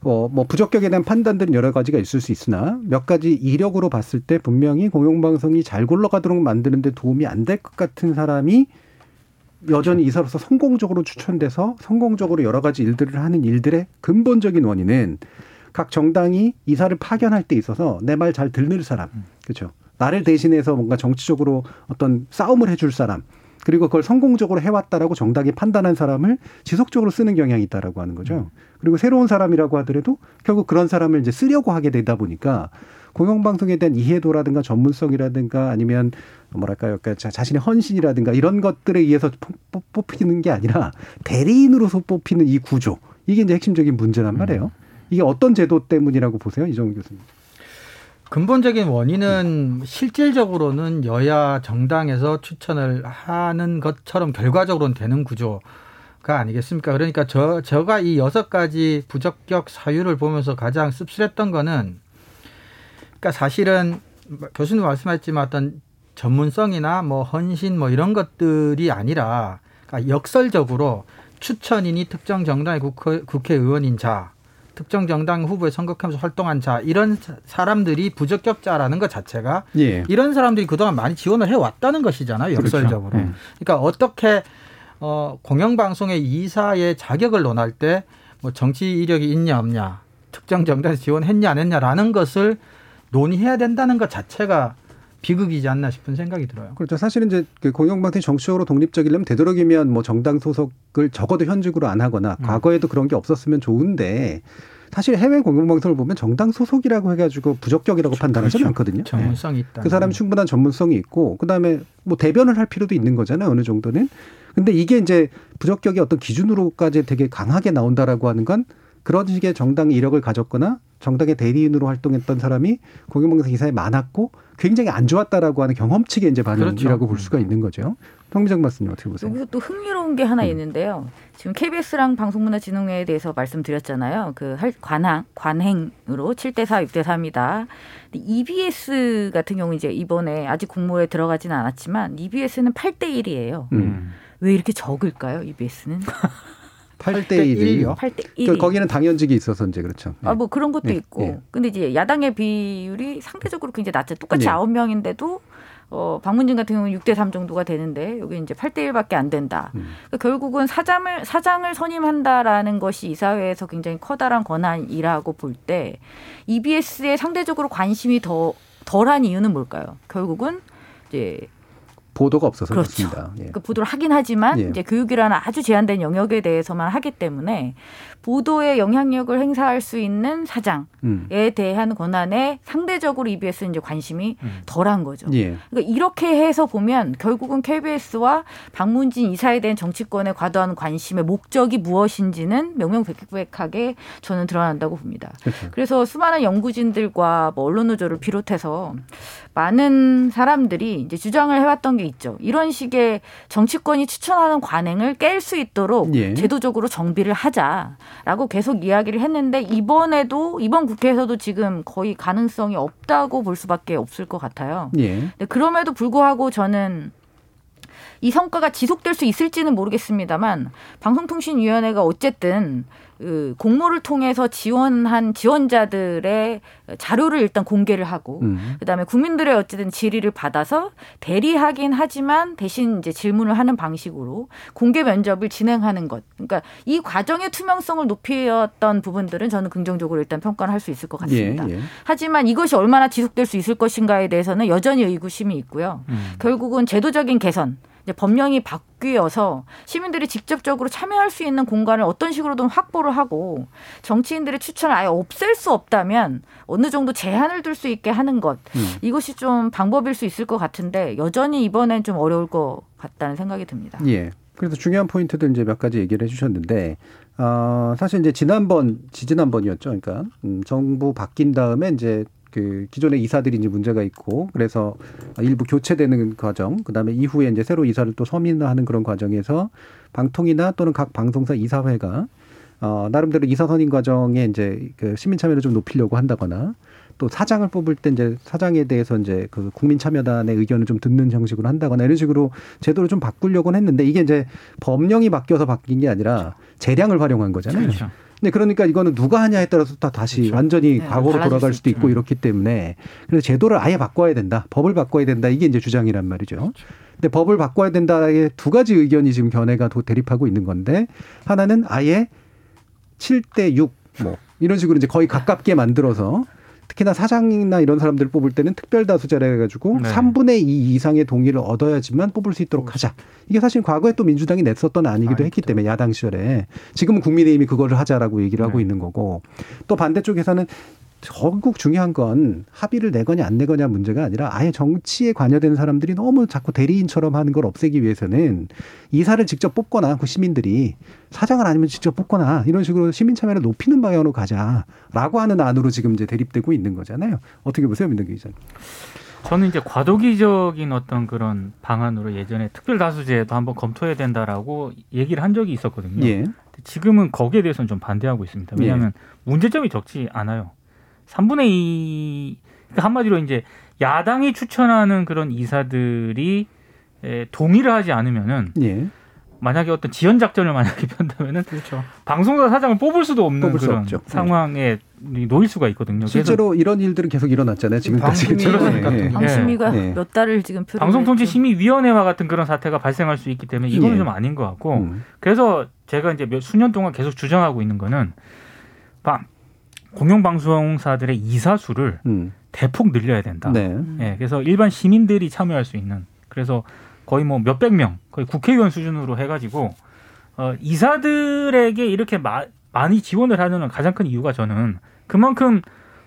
뭐 부적격에 대한 판단들은 여러 가지가 있을 수 있으나 몇 가지 이력으로 봤을 때 분명히 공영방송이 잘 굴러가도록 만드는 데 도움이 안 될 것 같은 사람이 여전히 이사로서 성공적으로 추천돼서 성공적으로 여러 가지 일들을 하는 일들의 근본적인 원인은 각 정당이 이사를 파견할 때 있어서 내 말 잘 듣는 사람, 그렇죠? 나를 대신해서 뭔가 정치적으로 어떤 싸움을 해줄 사람, 그리고 그걸 성공적으로 해왔다라고 정당이 판단한 사람을 지속적으로 쓰는 경향이 있다라고 하는 거죠. 그리고 새로운 사람이라고 하더라도 결국 그런 사람을 이제 쓰려고 하게 되다 보니까 공영방송에 대한 이해도라든가 전문성이라든가 아니면 뭐랄까요, 그러니까 자신의 헌신이라든가 이런 것들에 의해서 뽑히는 게 아니라 대리인으로서 뽑히는 이 구조, 이게 이제 핵심적인 문제란 말이에요. 이게 어떤 제도 때문이라고 보세요, 이정훈 교수님? 근본적인 원인은 실질적으로는 여야 정당에서 추천을 하는 것처럼 결과적으로는 되는 구조가 아니겠습니까? 그러니까 제가 이 6가지 부적격 사유를 보면서 가장 씁쓸했던 거는, 그러니까 사실은 교수님 말씀하셨지만 어떤 전문성이나 뭐 헌신 뭐 이런 것들이 아니라, 그러니까 역설적으로 추천인이 특정 정당의 국회의원인 자, 특정 정당 후보에 선거하면서 활동한 자, 이런 사람들이 부적격자라는 것 자체가, 예, 이런 사람들이 그동안 많이 지원을 해왔다는 것이잖아요, 역설적으로. 그렇죠. 그러니까 어떻게 공영방송의 이사의 자격을 논할 때 뭐 정치 이력이 있냐 없냐, 특정 정당에서 지원했냐 안 했냐라는 것을 논의해야 된다는 것 자체가 비극이지 않나 싶은 생각이 들어요. 그렇죠. 사실은 이제 공영방송이 정치적으로 독립적이려면 되도록이면 뭐 정당 소속을 적어도 현직으로 안 하거나, 과거에도 그런 게 없었으면 좋은데, 사실 해외 공영방송을 보면 정당 소속이라고 해가지고 부적격이라고 판단하지는 않거든요. 전문성이 있다. 그 사람이 충분한 전문성이 있고, 그 다음에 뭐 대변을 할 필요도 있는 거잖아요, 어느 정도는. 근데 이게 이제 부적격이 어떤 기준으로까지 되게 강하게 나온다라고 하는 건, 그런 식의 정당의 이력을 가졌거나 정당의 대리인으로 활동했던 사람이 공영방송 기사에 많았고 굉장히 안 좋았다라고 하는 경험치의 이제 반응이라고, 그렇죠, 볼 수가 있는 거죠. 정미정 말씀님 어떻게 보세요? 여기서 또 흥미로운 게 하나 있는데요. 지금 KBS랑 방송문화진흥회에 대해서 말씀드렸잖아요. 그 관행으로 7대4, 6대4입니다. EBS 같은 경우 이제 이번에 아직 공모에 들어가지는 않았지만 EBS는 8대1이에요. 왜 이렇게 적을까요, EBS는? 8대1이요. 8대1. 그러니까 거기는 당연직이 있어서 이제 그렇죠. 아, 뭐 그런 것도, 예, 있고. 예. 근데 이제 야당의 비율이 상대적으로 굉장히 낮죠. 똑같이, 예, 9명인데도 방문진 같은 경우는 6대3 정도가 되는데 여기 이제 8대1밖에 안 된다. 그러니까 결국은 사장을 선임한다라는 것이 이 사회에서 굉장히 커다란 권한이라고 볼 때 EBS에 상대적으로 관심이 더 덜한 이유는 뭘까요? 결국은 이제 보도가 없어서 그렇습니다. 예. 그러니까 보도를 하긴 하지만, 예, 이제 교육이라는 아주 제한된 영역에 대해서만 하기 때문에 보도에 영향력을 행사할 수 있는 사장에 대한 권한에 상대적으로 EBS는 이제 관심이 덜한 거죠. 예. 그러니까 이렇게 해서 보면 결국은 KBS와 방문진 이사에 대한 정치권의 과도한 관심의 목적이 무엇인지는 명명백백하게 저는 드러난다고 봅니다. 그렇죠. 그래서 수많은 연구진들과 뭐 언론노조를 비롯해서 많은 사람들이 이제 주장을 해왔던 게 있죠. 이런 식의 정치권이 추천하는 관행을 깰 수 있도록, 예, 제도적으로 정비를 하자라고 계속 이야기를 했는데 이번에도, 이번 국회에서도 지금 거의 가능성이 없다고 볼 수밖에 없을 것 같아요. 예. 근데 그럼에도 불구하고 저는 이 성과가 지속될 수 있을지는 모르겠습니다만 방송통신위원회가 어쨌든 공모를 통해서 지원한 지원자들의 자료를 일단 공개를 하고, 그다음에 국민들의 어쨌든 질의를 받아서 대리하긴 하지만 대신 이제 질문을 하는 방식으로 공개 면접을 진행하는 것. 그러니까 이 과정의 투명성을 높였던 부분들은 저는 긍정적으로 일단 평가를 할 수 있을 것 같습니다. 예, 예. 하지만 이것이 얼마나 지속될 수 있을 것인가에 대해서는 여전히 의구심이 있고요. 결국은 제도적인 개선, 이제 법령이 바뀌어서 시민들이 직접적으로 참여할 수 있는 공간을 어떤 식으로든 확보를 하고 정치인들의 추천을 아예 없앨 수 없다면 어느 정도 제한을 둘 수 있게 하는 것, 이것이 좀 방법일 수 있을 것 같은데 여전히 이번엔 좀 어려울 것 같다는 생각이 듭니다. 예. 그래서 중요한 포인트들 이제 몇 가지 얘기를 해주셨는데, 사실 이제 지난번이었죠. 그러니까 정부 바뀐 다음에 이제 그 기존의 이사들이 이제 문제가 있고, 그래서 일부 교체되는 과정, 그다음에 이후에 이제 새로 이사를 또 서민화하는 그런 과정에서 방통이나 또는 각 방송사 이사회가 나름대로 이사 선임 과정에 이제 그 시민 참여를 좀 높이려고 한다거나, 또 사장을 뽑을 때 이제 사장에 대해서 이제 그 국민 참여단의 의견을 좀 듣는 형식으로 한다거나 이런 식으로 제도를 좀 바꾸려고는 했는데 이게 이제 법령이 바뀌어서 바뀐 게 아니라 재량을 활용한 거잖아요. 그렇죠. 네, 그러니까 이거는 누가 하냐에 따라서 다 다시, 그렇죠, 완전히, 네, 과거로 돌아갈 수도 있고 이렇기 때문에 그래서 제도를 아예 바꿔야 된다, 법을 바꿔야 된다, 이게 이제 주장이란 말이죠. 그렇죠. 근데 법을 바꿔야 된다의 두 가지 의견이 지금 견해가 대립하고 있는 건데, 하나는 아예 7대6 뭐 이런 식으로 이제 거의 가깝게 만들어서 특히나 사장이나 이런 사람들 뽑을 때는 특별다수제라 해가지고, 네, 3분의 2 이상의 동의를 얻어야지만 뽑을 수 있도록 하자. 이게 사실 과거에 또 민주당이 냈었던 안이기도 했기 때문에 야당 시절에. 지금은 국민의힘이 그거를 하자라고 얘기를, 네, 하고 있는 거고. 또 반대쪽에서는 결국 중요한 건 합의를 내거냐 안 내거냐 문제가 아니라 아예 정치에 관여되는 사람들이 너무 자꾸 대리인처럼 하는 걸 없애기 위해서는 이사를 직접 뽑거나 그 시민들이 사장을 아니면 직접 뽑거나 이런 식으로 시민 참여를 높이는 방향으로 가자라고 하는 안으로 지금 이제 대립되고 있는 거잖아요. 어떻게 보세요, 민동기 기자님? 저는 이제 과도기적인 어떤 그런 방안으로 예전에 특별다수제도 한번 검토해야 된다라고 얘기를 한 적이 있었거든요. 예. 지금은 거기에 대해서는 좀 반대하고 있습니다. 왜냐하면 예. 문제점이 적지 않아요. 3분의 2, 그러니까 한마디로 이제 야당이 추천하는 그런 이사들이 동의를 하지 않으면은 예. 만약에 어떤 지연 작전을 만약에 편다면은 그렇죠. 방송사 사장을 뽑을 수도 없는 그런 상황에 네. 놓일 수가 있거든요. 실제로 이런 일들은 계속 일어났잖아요. 지금까지 방심위가 네. 몇 달을 지금 방송통신심의위원회와 같은 그런 사태가 발생할 수 있기 때문에 이거는 예. 좀 아닌 것 같고 그래서 제가 이제 몇 수년 동안 계속 주장하고 있는 거는 공영방송사들의 이사수를 대폭 늘려야 된다. 네. 네. 그래서 일반 시민들이 참여할 수 있는 그래서. 거의 뭐 몇백 명, 거의 국회의원 수준으로 해가지고 이사들에게 이렇게 많이 지원을 하는 가장 큰 이유가 저는 그만큼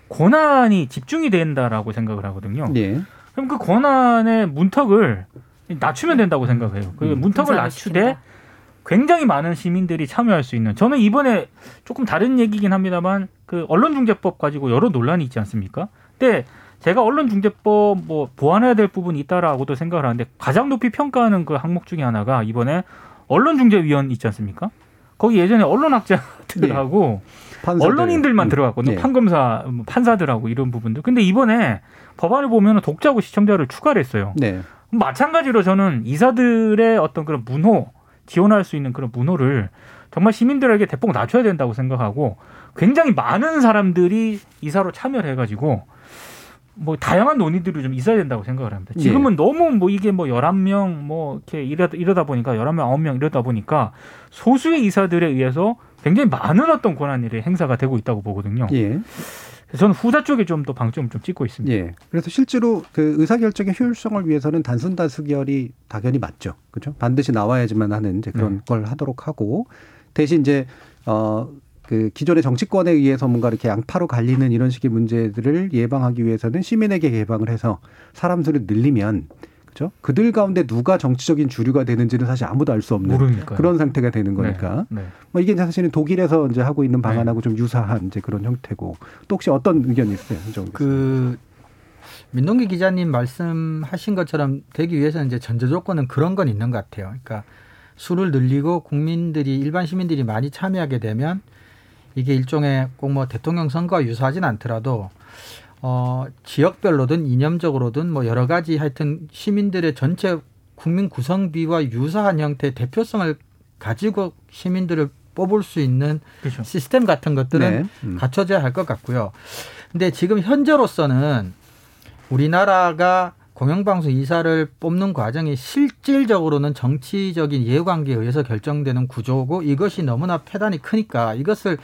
권한이 집중이 된다라고 생각을 하거든요. 예. 그럼 그 권한의 문턱을 낮추면 된다고 생각해요. 그 문턱을 낮추되 굉장히 많은 시민들이 참여할 수 있는. 저는 이번에 조금 다른 얘기긴 합니다만 그 언론중재법 가지고 여러 논란이 있지 않습니까? 근데 제가 언론중재법 뭐 보완해야 될 부분이 있다라고도 생각을 하는데 가장 높이 평가하는 그 항목 중에 하나가 이번에 언론중재위원 있지 않습니까? 거기 예전에 언론학자들하고 네. 언론인들만 들어갔거든요. 네. 판검사, 판사들하고 이런 부분들. 근데 이번에 법안을 보면 독자고 시청자를 추가를 했어요. 네. 마찬가지로 저는 이사들의 어떤 그런 문호, 지원할 수 있는 그런 문호를 정말 시민들에게 대폭 낮춰야 된다고 생각하고 굉장히 많은 사람들이 이사로 참여를 해가지고 뭐 다양한 논의들이 좀 있어야 된다고 생각을 합니다. 지금은 예. 너무 뭐 이게 뭐 11명 뭐 이렇게 이러다 보니까 11명, 9명 이러다 보니까 소수의 이사들에 의해서 굉장히 많은 어떤 권한이 행사가 되고 있다고 보거든요. 예. 저는 후자 쪽에 좀 더 방점을 좀 찍고 있습니다. 예. 그래서 실제로 그 의사결정의 효율성을 위해서는 단순 다수결이 당연히 맞죠. 그렇죠? 반드시 나와야지만 하는 이제 그런 네. 걸 하도록 하고 대신 이제 그 기존의 정치권에 의해서 뭔가 이렇게 양파로 갈리는 이런 식의 문제들을 예방하기 위해서는 시민에게 개방을 해서 사람 수를 늘리면 그죠? 그들 가운데 누가 정치적인 주류가 되는지는 사실 아무도 알 수 없는 모르니까요. 그런 상태가 되는 거니까 네, 네. 뭐 이게 사실은 독일에서 이제 하고 있는 방안하고 네. 좀 유사한 이제 그런 형태고 또 혹시 어떤 의견이 있어요? 그 민동기 기자님 말씀하신 것처럼 되기 위해서는 이제 전제 조건은 그런 건 있는 것 같아요. 그러니까 수를 늘리고 국민들이 일반 시민들이 많이 참여하게 되면 이게 일종의 꼭 뭐 대통령 선거와 유사하진 않더라도 지역별로든 이념적으로든 뭐 여러 가지 하여튼 시민들의 전체 국민 구성비와 유사한 형태의 대표성을 가지고 시민들을 뽑을 수 있는 그렇죠. 시스템 같은 것들은 네. 갖춰져야 할 것 같고요. 근데 지금 현재로서는 우리나라가 공영방송 이사를 뽑는 과정이 실질적으로는 정치적인 이해관계에 의해서 결정되는 구조고 이것이 너무나 폐단이 크니까 이것을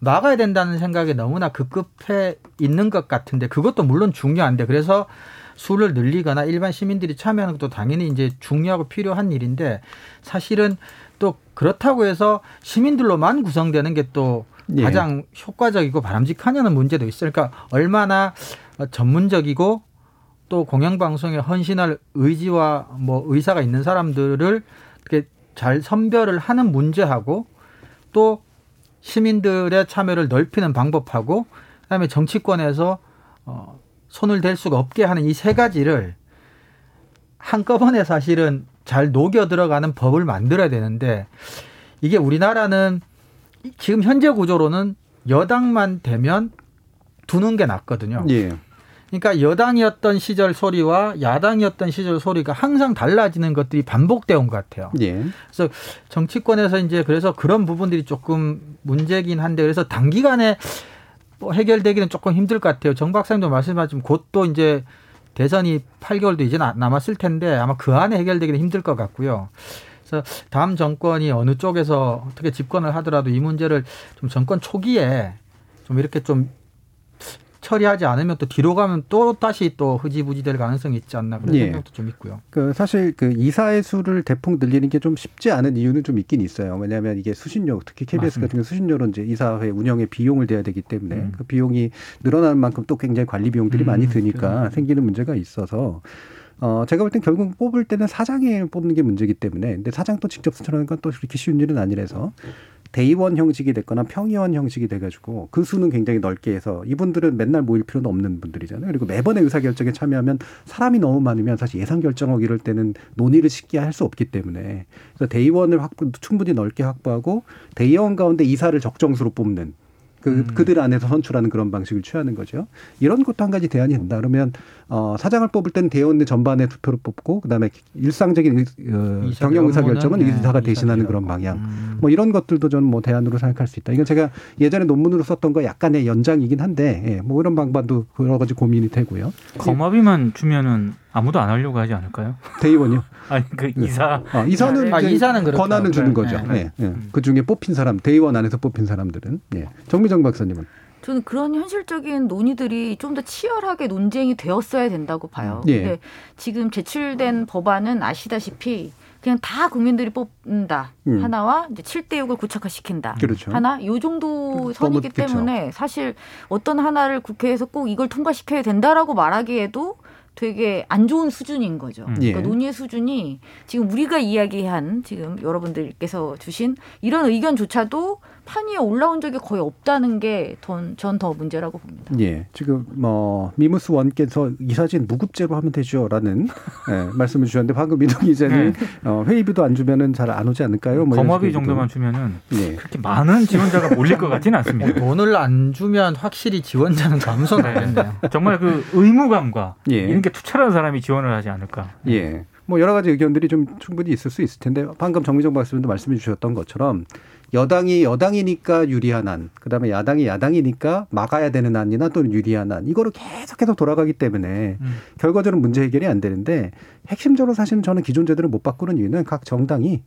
막아야 된다는 생각에 너무나 급급해 있는 것 같은데 그것도 물론 중요한데 그래서 수를 늘리거나 일반 시민들이 참여하는 것도 당연히 이제 중요하고 필요한 일인데 사실은 또 그렇다고 해서 시민들로만 구성되는 게 또 예. 가장 효과적이고 바람직하냐는 문제도 있어요. 그러니까 얼마나 전문적이고 또 공영방송에 헌신할 의지와 뭐 의사가 있는 사람들을 이렇게 잘 선별을 하는 문제하고 또 시민들의 참여를 넓히는 방법하고 그다음에 정치권에서 손을 댈 수가 없게 하는 이 세 가지를 한꺼번에 사실은 잘 녹여 들어가는 법을 만들어야 되는데 이게 우리나라는 지금 현재 구조로는 여당만 되면 두는 게 낫거든요. 예. 그러니까 여당이었던 시절 소리와 야당이었던 시절 소리가 항상 달라지는 것들이 반복되어 온 것 같아요. 예. 그래서 정치권에서 이제 그래서 그런 부분들이 조금 문제긴 한데 그래서 단기간에 뭐 해결되기는 조금 힘들 것 같아요. 정 박사님도 말씀하셨지만 곧 또 이제 대선이 8개월도 이제 남았을 텐데 아마 그 안에 해결되기는 힘들 것 같고요. 그래서 다음 정권이 어느 쪽에서 어떻게 집권을 하더라도 이 문제를 좀 정권 초기에 좀 이렇게 좀 처리하지 않으면 또 뒤로 가면 또 다시 또 흐지부지 될 가능성이 있지 않나 그런 생각도 좀 있고요. 그 사실 그 이사의 수를 대폭 늘리는 게 좀 쉽지 않은 이유는 좀 있긴 있어요. 왜냐하면 이게 수신료, 특히 KBS 같은 경우 수신료로 이제 이사회 운영에 비용을 대야 되기 때문에 그 비용이 늘어나는 만큼 또 굉장히 관리 비용들이 많이 드니까 생기는 문제가 있어서 제가 볼 땐 결국 뽑을 때는 사장이 뽑는 게 문제이기 때문에 근데 사장도 직접 선출하는 건 또 그렇게 쉬운 일은 아니라서 대의원 형식이 됐거나 평의원 형식이 돼가지고 그 수는 굉장히 넓게 해서 이분들은 맨날 모일 필요는 없는 분들이잖아요. 그리고 매번의 의사결정에 참여하면 사람이 너무 많으면 사실 예산결정하고 이럴 때는 논의를 쉽게 할 수 없기 때문에 그래서 대의원을 충분히 넓게 확보하고 대의원 가운데 이사를 적정수로 뽑는 그들 안에서 선출하는 그런 방식을 취하는 거죠. 이런 것도 한 가지 대안이 된다. 그러면 사장을 뽑을 때는 대의원의 전반에 투표로 뽑고 그다음에 일상적인 경영 의사 결정은 의사가 대신하는 그런 방향. 뭐 이런 것들도 저는 뭐 대안으로 생각할 수 있다. 이건 제가 예전에 논문으로 썼던 거 약간의 연장이긴 한데 예, 뭐 이런 방반도 여러 가지 고민이 되고요. 거마비만 주면은 아무도 안 하려고 하지 않을까요? 대의원이요? 아니 그 이사. 이사는 권한을 주는 거죠. 네. 네. 그 중에 뽑힌 사람, 대의원 안에서 뽑힌 사람들은. 예. 정미정 박사님은? 저는 그런 현실적인 논의들이 좀 더 치열하게 논쟁이 되었어야 된다고 봐요. 근데 지금 제출된 법안은 아시다시피 그냥 다 국민들이 뽑는다. 하나와 이제 7대6을 구체화시킨다. 그렇죠. 하나 이 정도 선이기 때문에 사실 어떤 하나를 국회에서 꼭 이걸 통과시켜야 된다라고 말하기에도 되게 안 좋은 수준인 거죠. 그러니까 논의의 수준이 지금 우리가 이야기한 지금 여러분들께서 주신 이런 의견조차도 판위에 올라온 적이 거의 없다는 게 전 더 문제라고 봅니다. 예, 지금 뭐 미무스 원께서 이 사진 무급제로 하면 되죠라는 말씀을 주셨는데 방금 민동기 기자님 회의비도 안 주면은 잘 안 오지 않을까요? 뭐 거마비 정도만 주면은 그렇게 많은 지원자가 몰릴 것 같지는 않습니다. 돈을 안 주면 확실히 지원자는 감소되겠네요. 정말 그 의무감과 이런 게 투철한 사람이 지원을 하지 않을까. 예, 뭐 여러 가지 의견들이 좀 충분히 있을 수 있을 텐데 방금 정미정 박사님도 말씀해 주셨던 것처럼. 여당이 여당이니까 유리한 안, 그다음에 야당이 야당이니까 막아야 되는 안이나 또는 유리한 안, 이거를 계속해서 돌아가기 때문에 결과적으로 문제 해결이 안 되는데 핵심적으로 사실은 저는 기존 제도를 못 바꾸는 이유는 각 정당이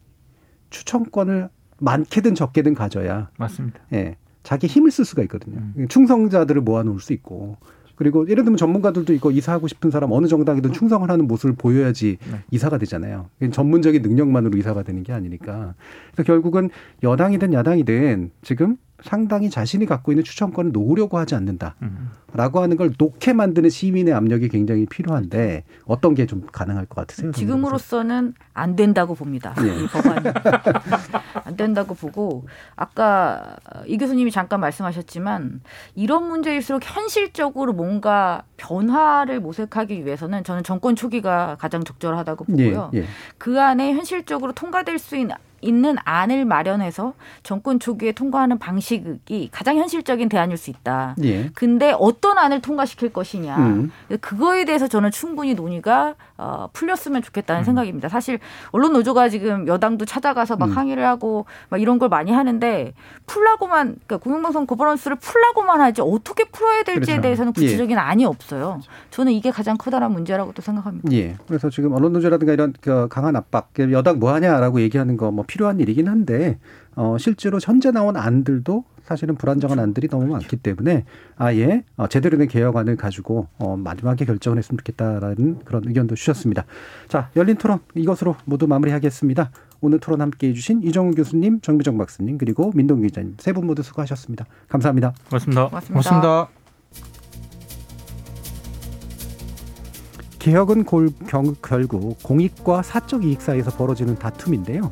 추천권을 많게든 적게든 가져야 맞습니다. 예, 자기 힘을 쓸 수가 있거든요. 충성자들을 모아놓을 수 있고. 그리고 예를 들면 전문가들도 이거 이사하고 싶은 사람 어느 정당이든 충성을 하는 모습을 보여야지 이사가 되잖아요. 전문적인 능력만으로 이사가 되는 게 아니니까. 그래서 결국은 여당이든 야당이든 지금 상당히 자신이 갖고 있는 추천권을 놓으려고 하지 않는다라고 하는 걸 놓게 만드는 시민의 압력이 굉장히 필요한데 어떤 게 좀 가능할 것 같으세요? 지금으로서는 안 된다고 봅니다. 이 법안이. 안 된다고 보고 아까 이 교수님이 잠깐 말씀하셨지만 이런 문제일수록 현실적으로 뭔가 변화를 모색하기 위해서는 저는 정권 초기가 가장 적절하다고 보고요. 그 안에 현실적으로 통과될 수 있는 안을 마련해서 정권 초기에 통과하는 방식이 가장 현실적인 대안일 수 있다. 근데 어떤 안을 통과시킬 것이냐. 그거에 대해서 저는 충분히 논의가 풀렸으면 좋겠다는 생각입니다. 사실 언론 노조가 지금 여당도 찾아가서 막 항의를 하고 막 이런 걸 많이 하는데 풀라고만 그러니까 공영방송 거버넌스를 풀라고만 하지 어떻게 풀어야 될지에 대해서는 구체적인 안이 없어요. 저는 이게 가장 커다란 문제라고 또 생각합니다. 예. 그래서 지금 언론 노조라든가 이런 강한 압박, 여당 뭐 하냐라고 얘기하는 거 뭐 필요한 일이긴 한데 실제로 현재 나온 안들도 사실은 불안정한 안들이 너무 많기 때문에 아예 제대로 된 개혁안을 가지고 마지막에 결정을 했으면 좋겠다라는 그런 의견도 주셨습니다. 자, 열린 토론 이것으로 모두 마무리하겠습니다. 오늘 토론 함께해 주신 이정훈 교수님, 정미정 박사님 그리고 민동기 기자님 세 분 모두 수고하셨습니다. 감사합니다. 고맙습니다. 고맙습니다. 개혁은 결국 공익과 사적 이익 사이에서 벌어지는 다툼인데요.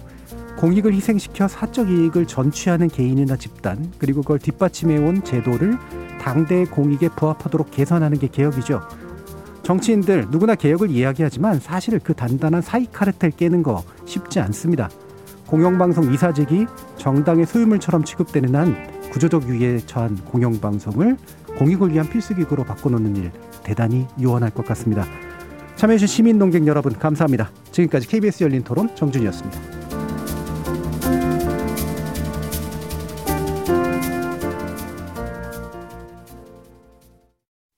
공익을 희생시켜 사적 이익을 전취하는 개인이나 집단, 그리고 그걸 뒷받침해온 제도를 당대의 공익에 부합하도록 개선하는 게 개혁이죠. 정치인들 누구나 개혁을 이야기하지만 사실 그 단단한 사이 카르텔 깨는 거 쉽지 않습니다. 공영방송 이사직이 정당의 소유물처럼 취급되는 한 구조적 위기에 처한 공영방송을 공익을 위한 필수기구로 바꿔놓는 일 대단히 요원할 것 같습니다. 참여해주신 시민논객 여러분 감사합니다. 지금까지 KBS 열린토론 정준이었습니다.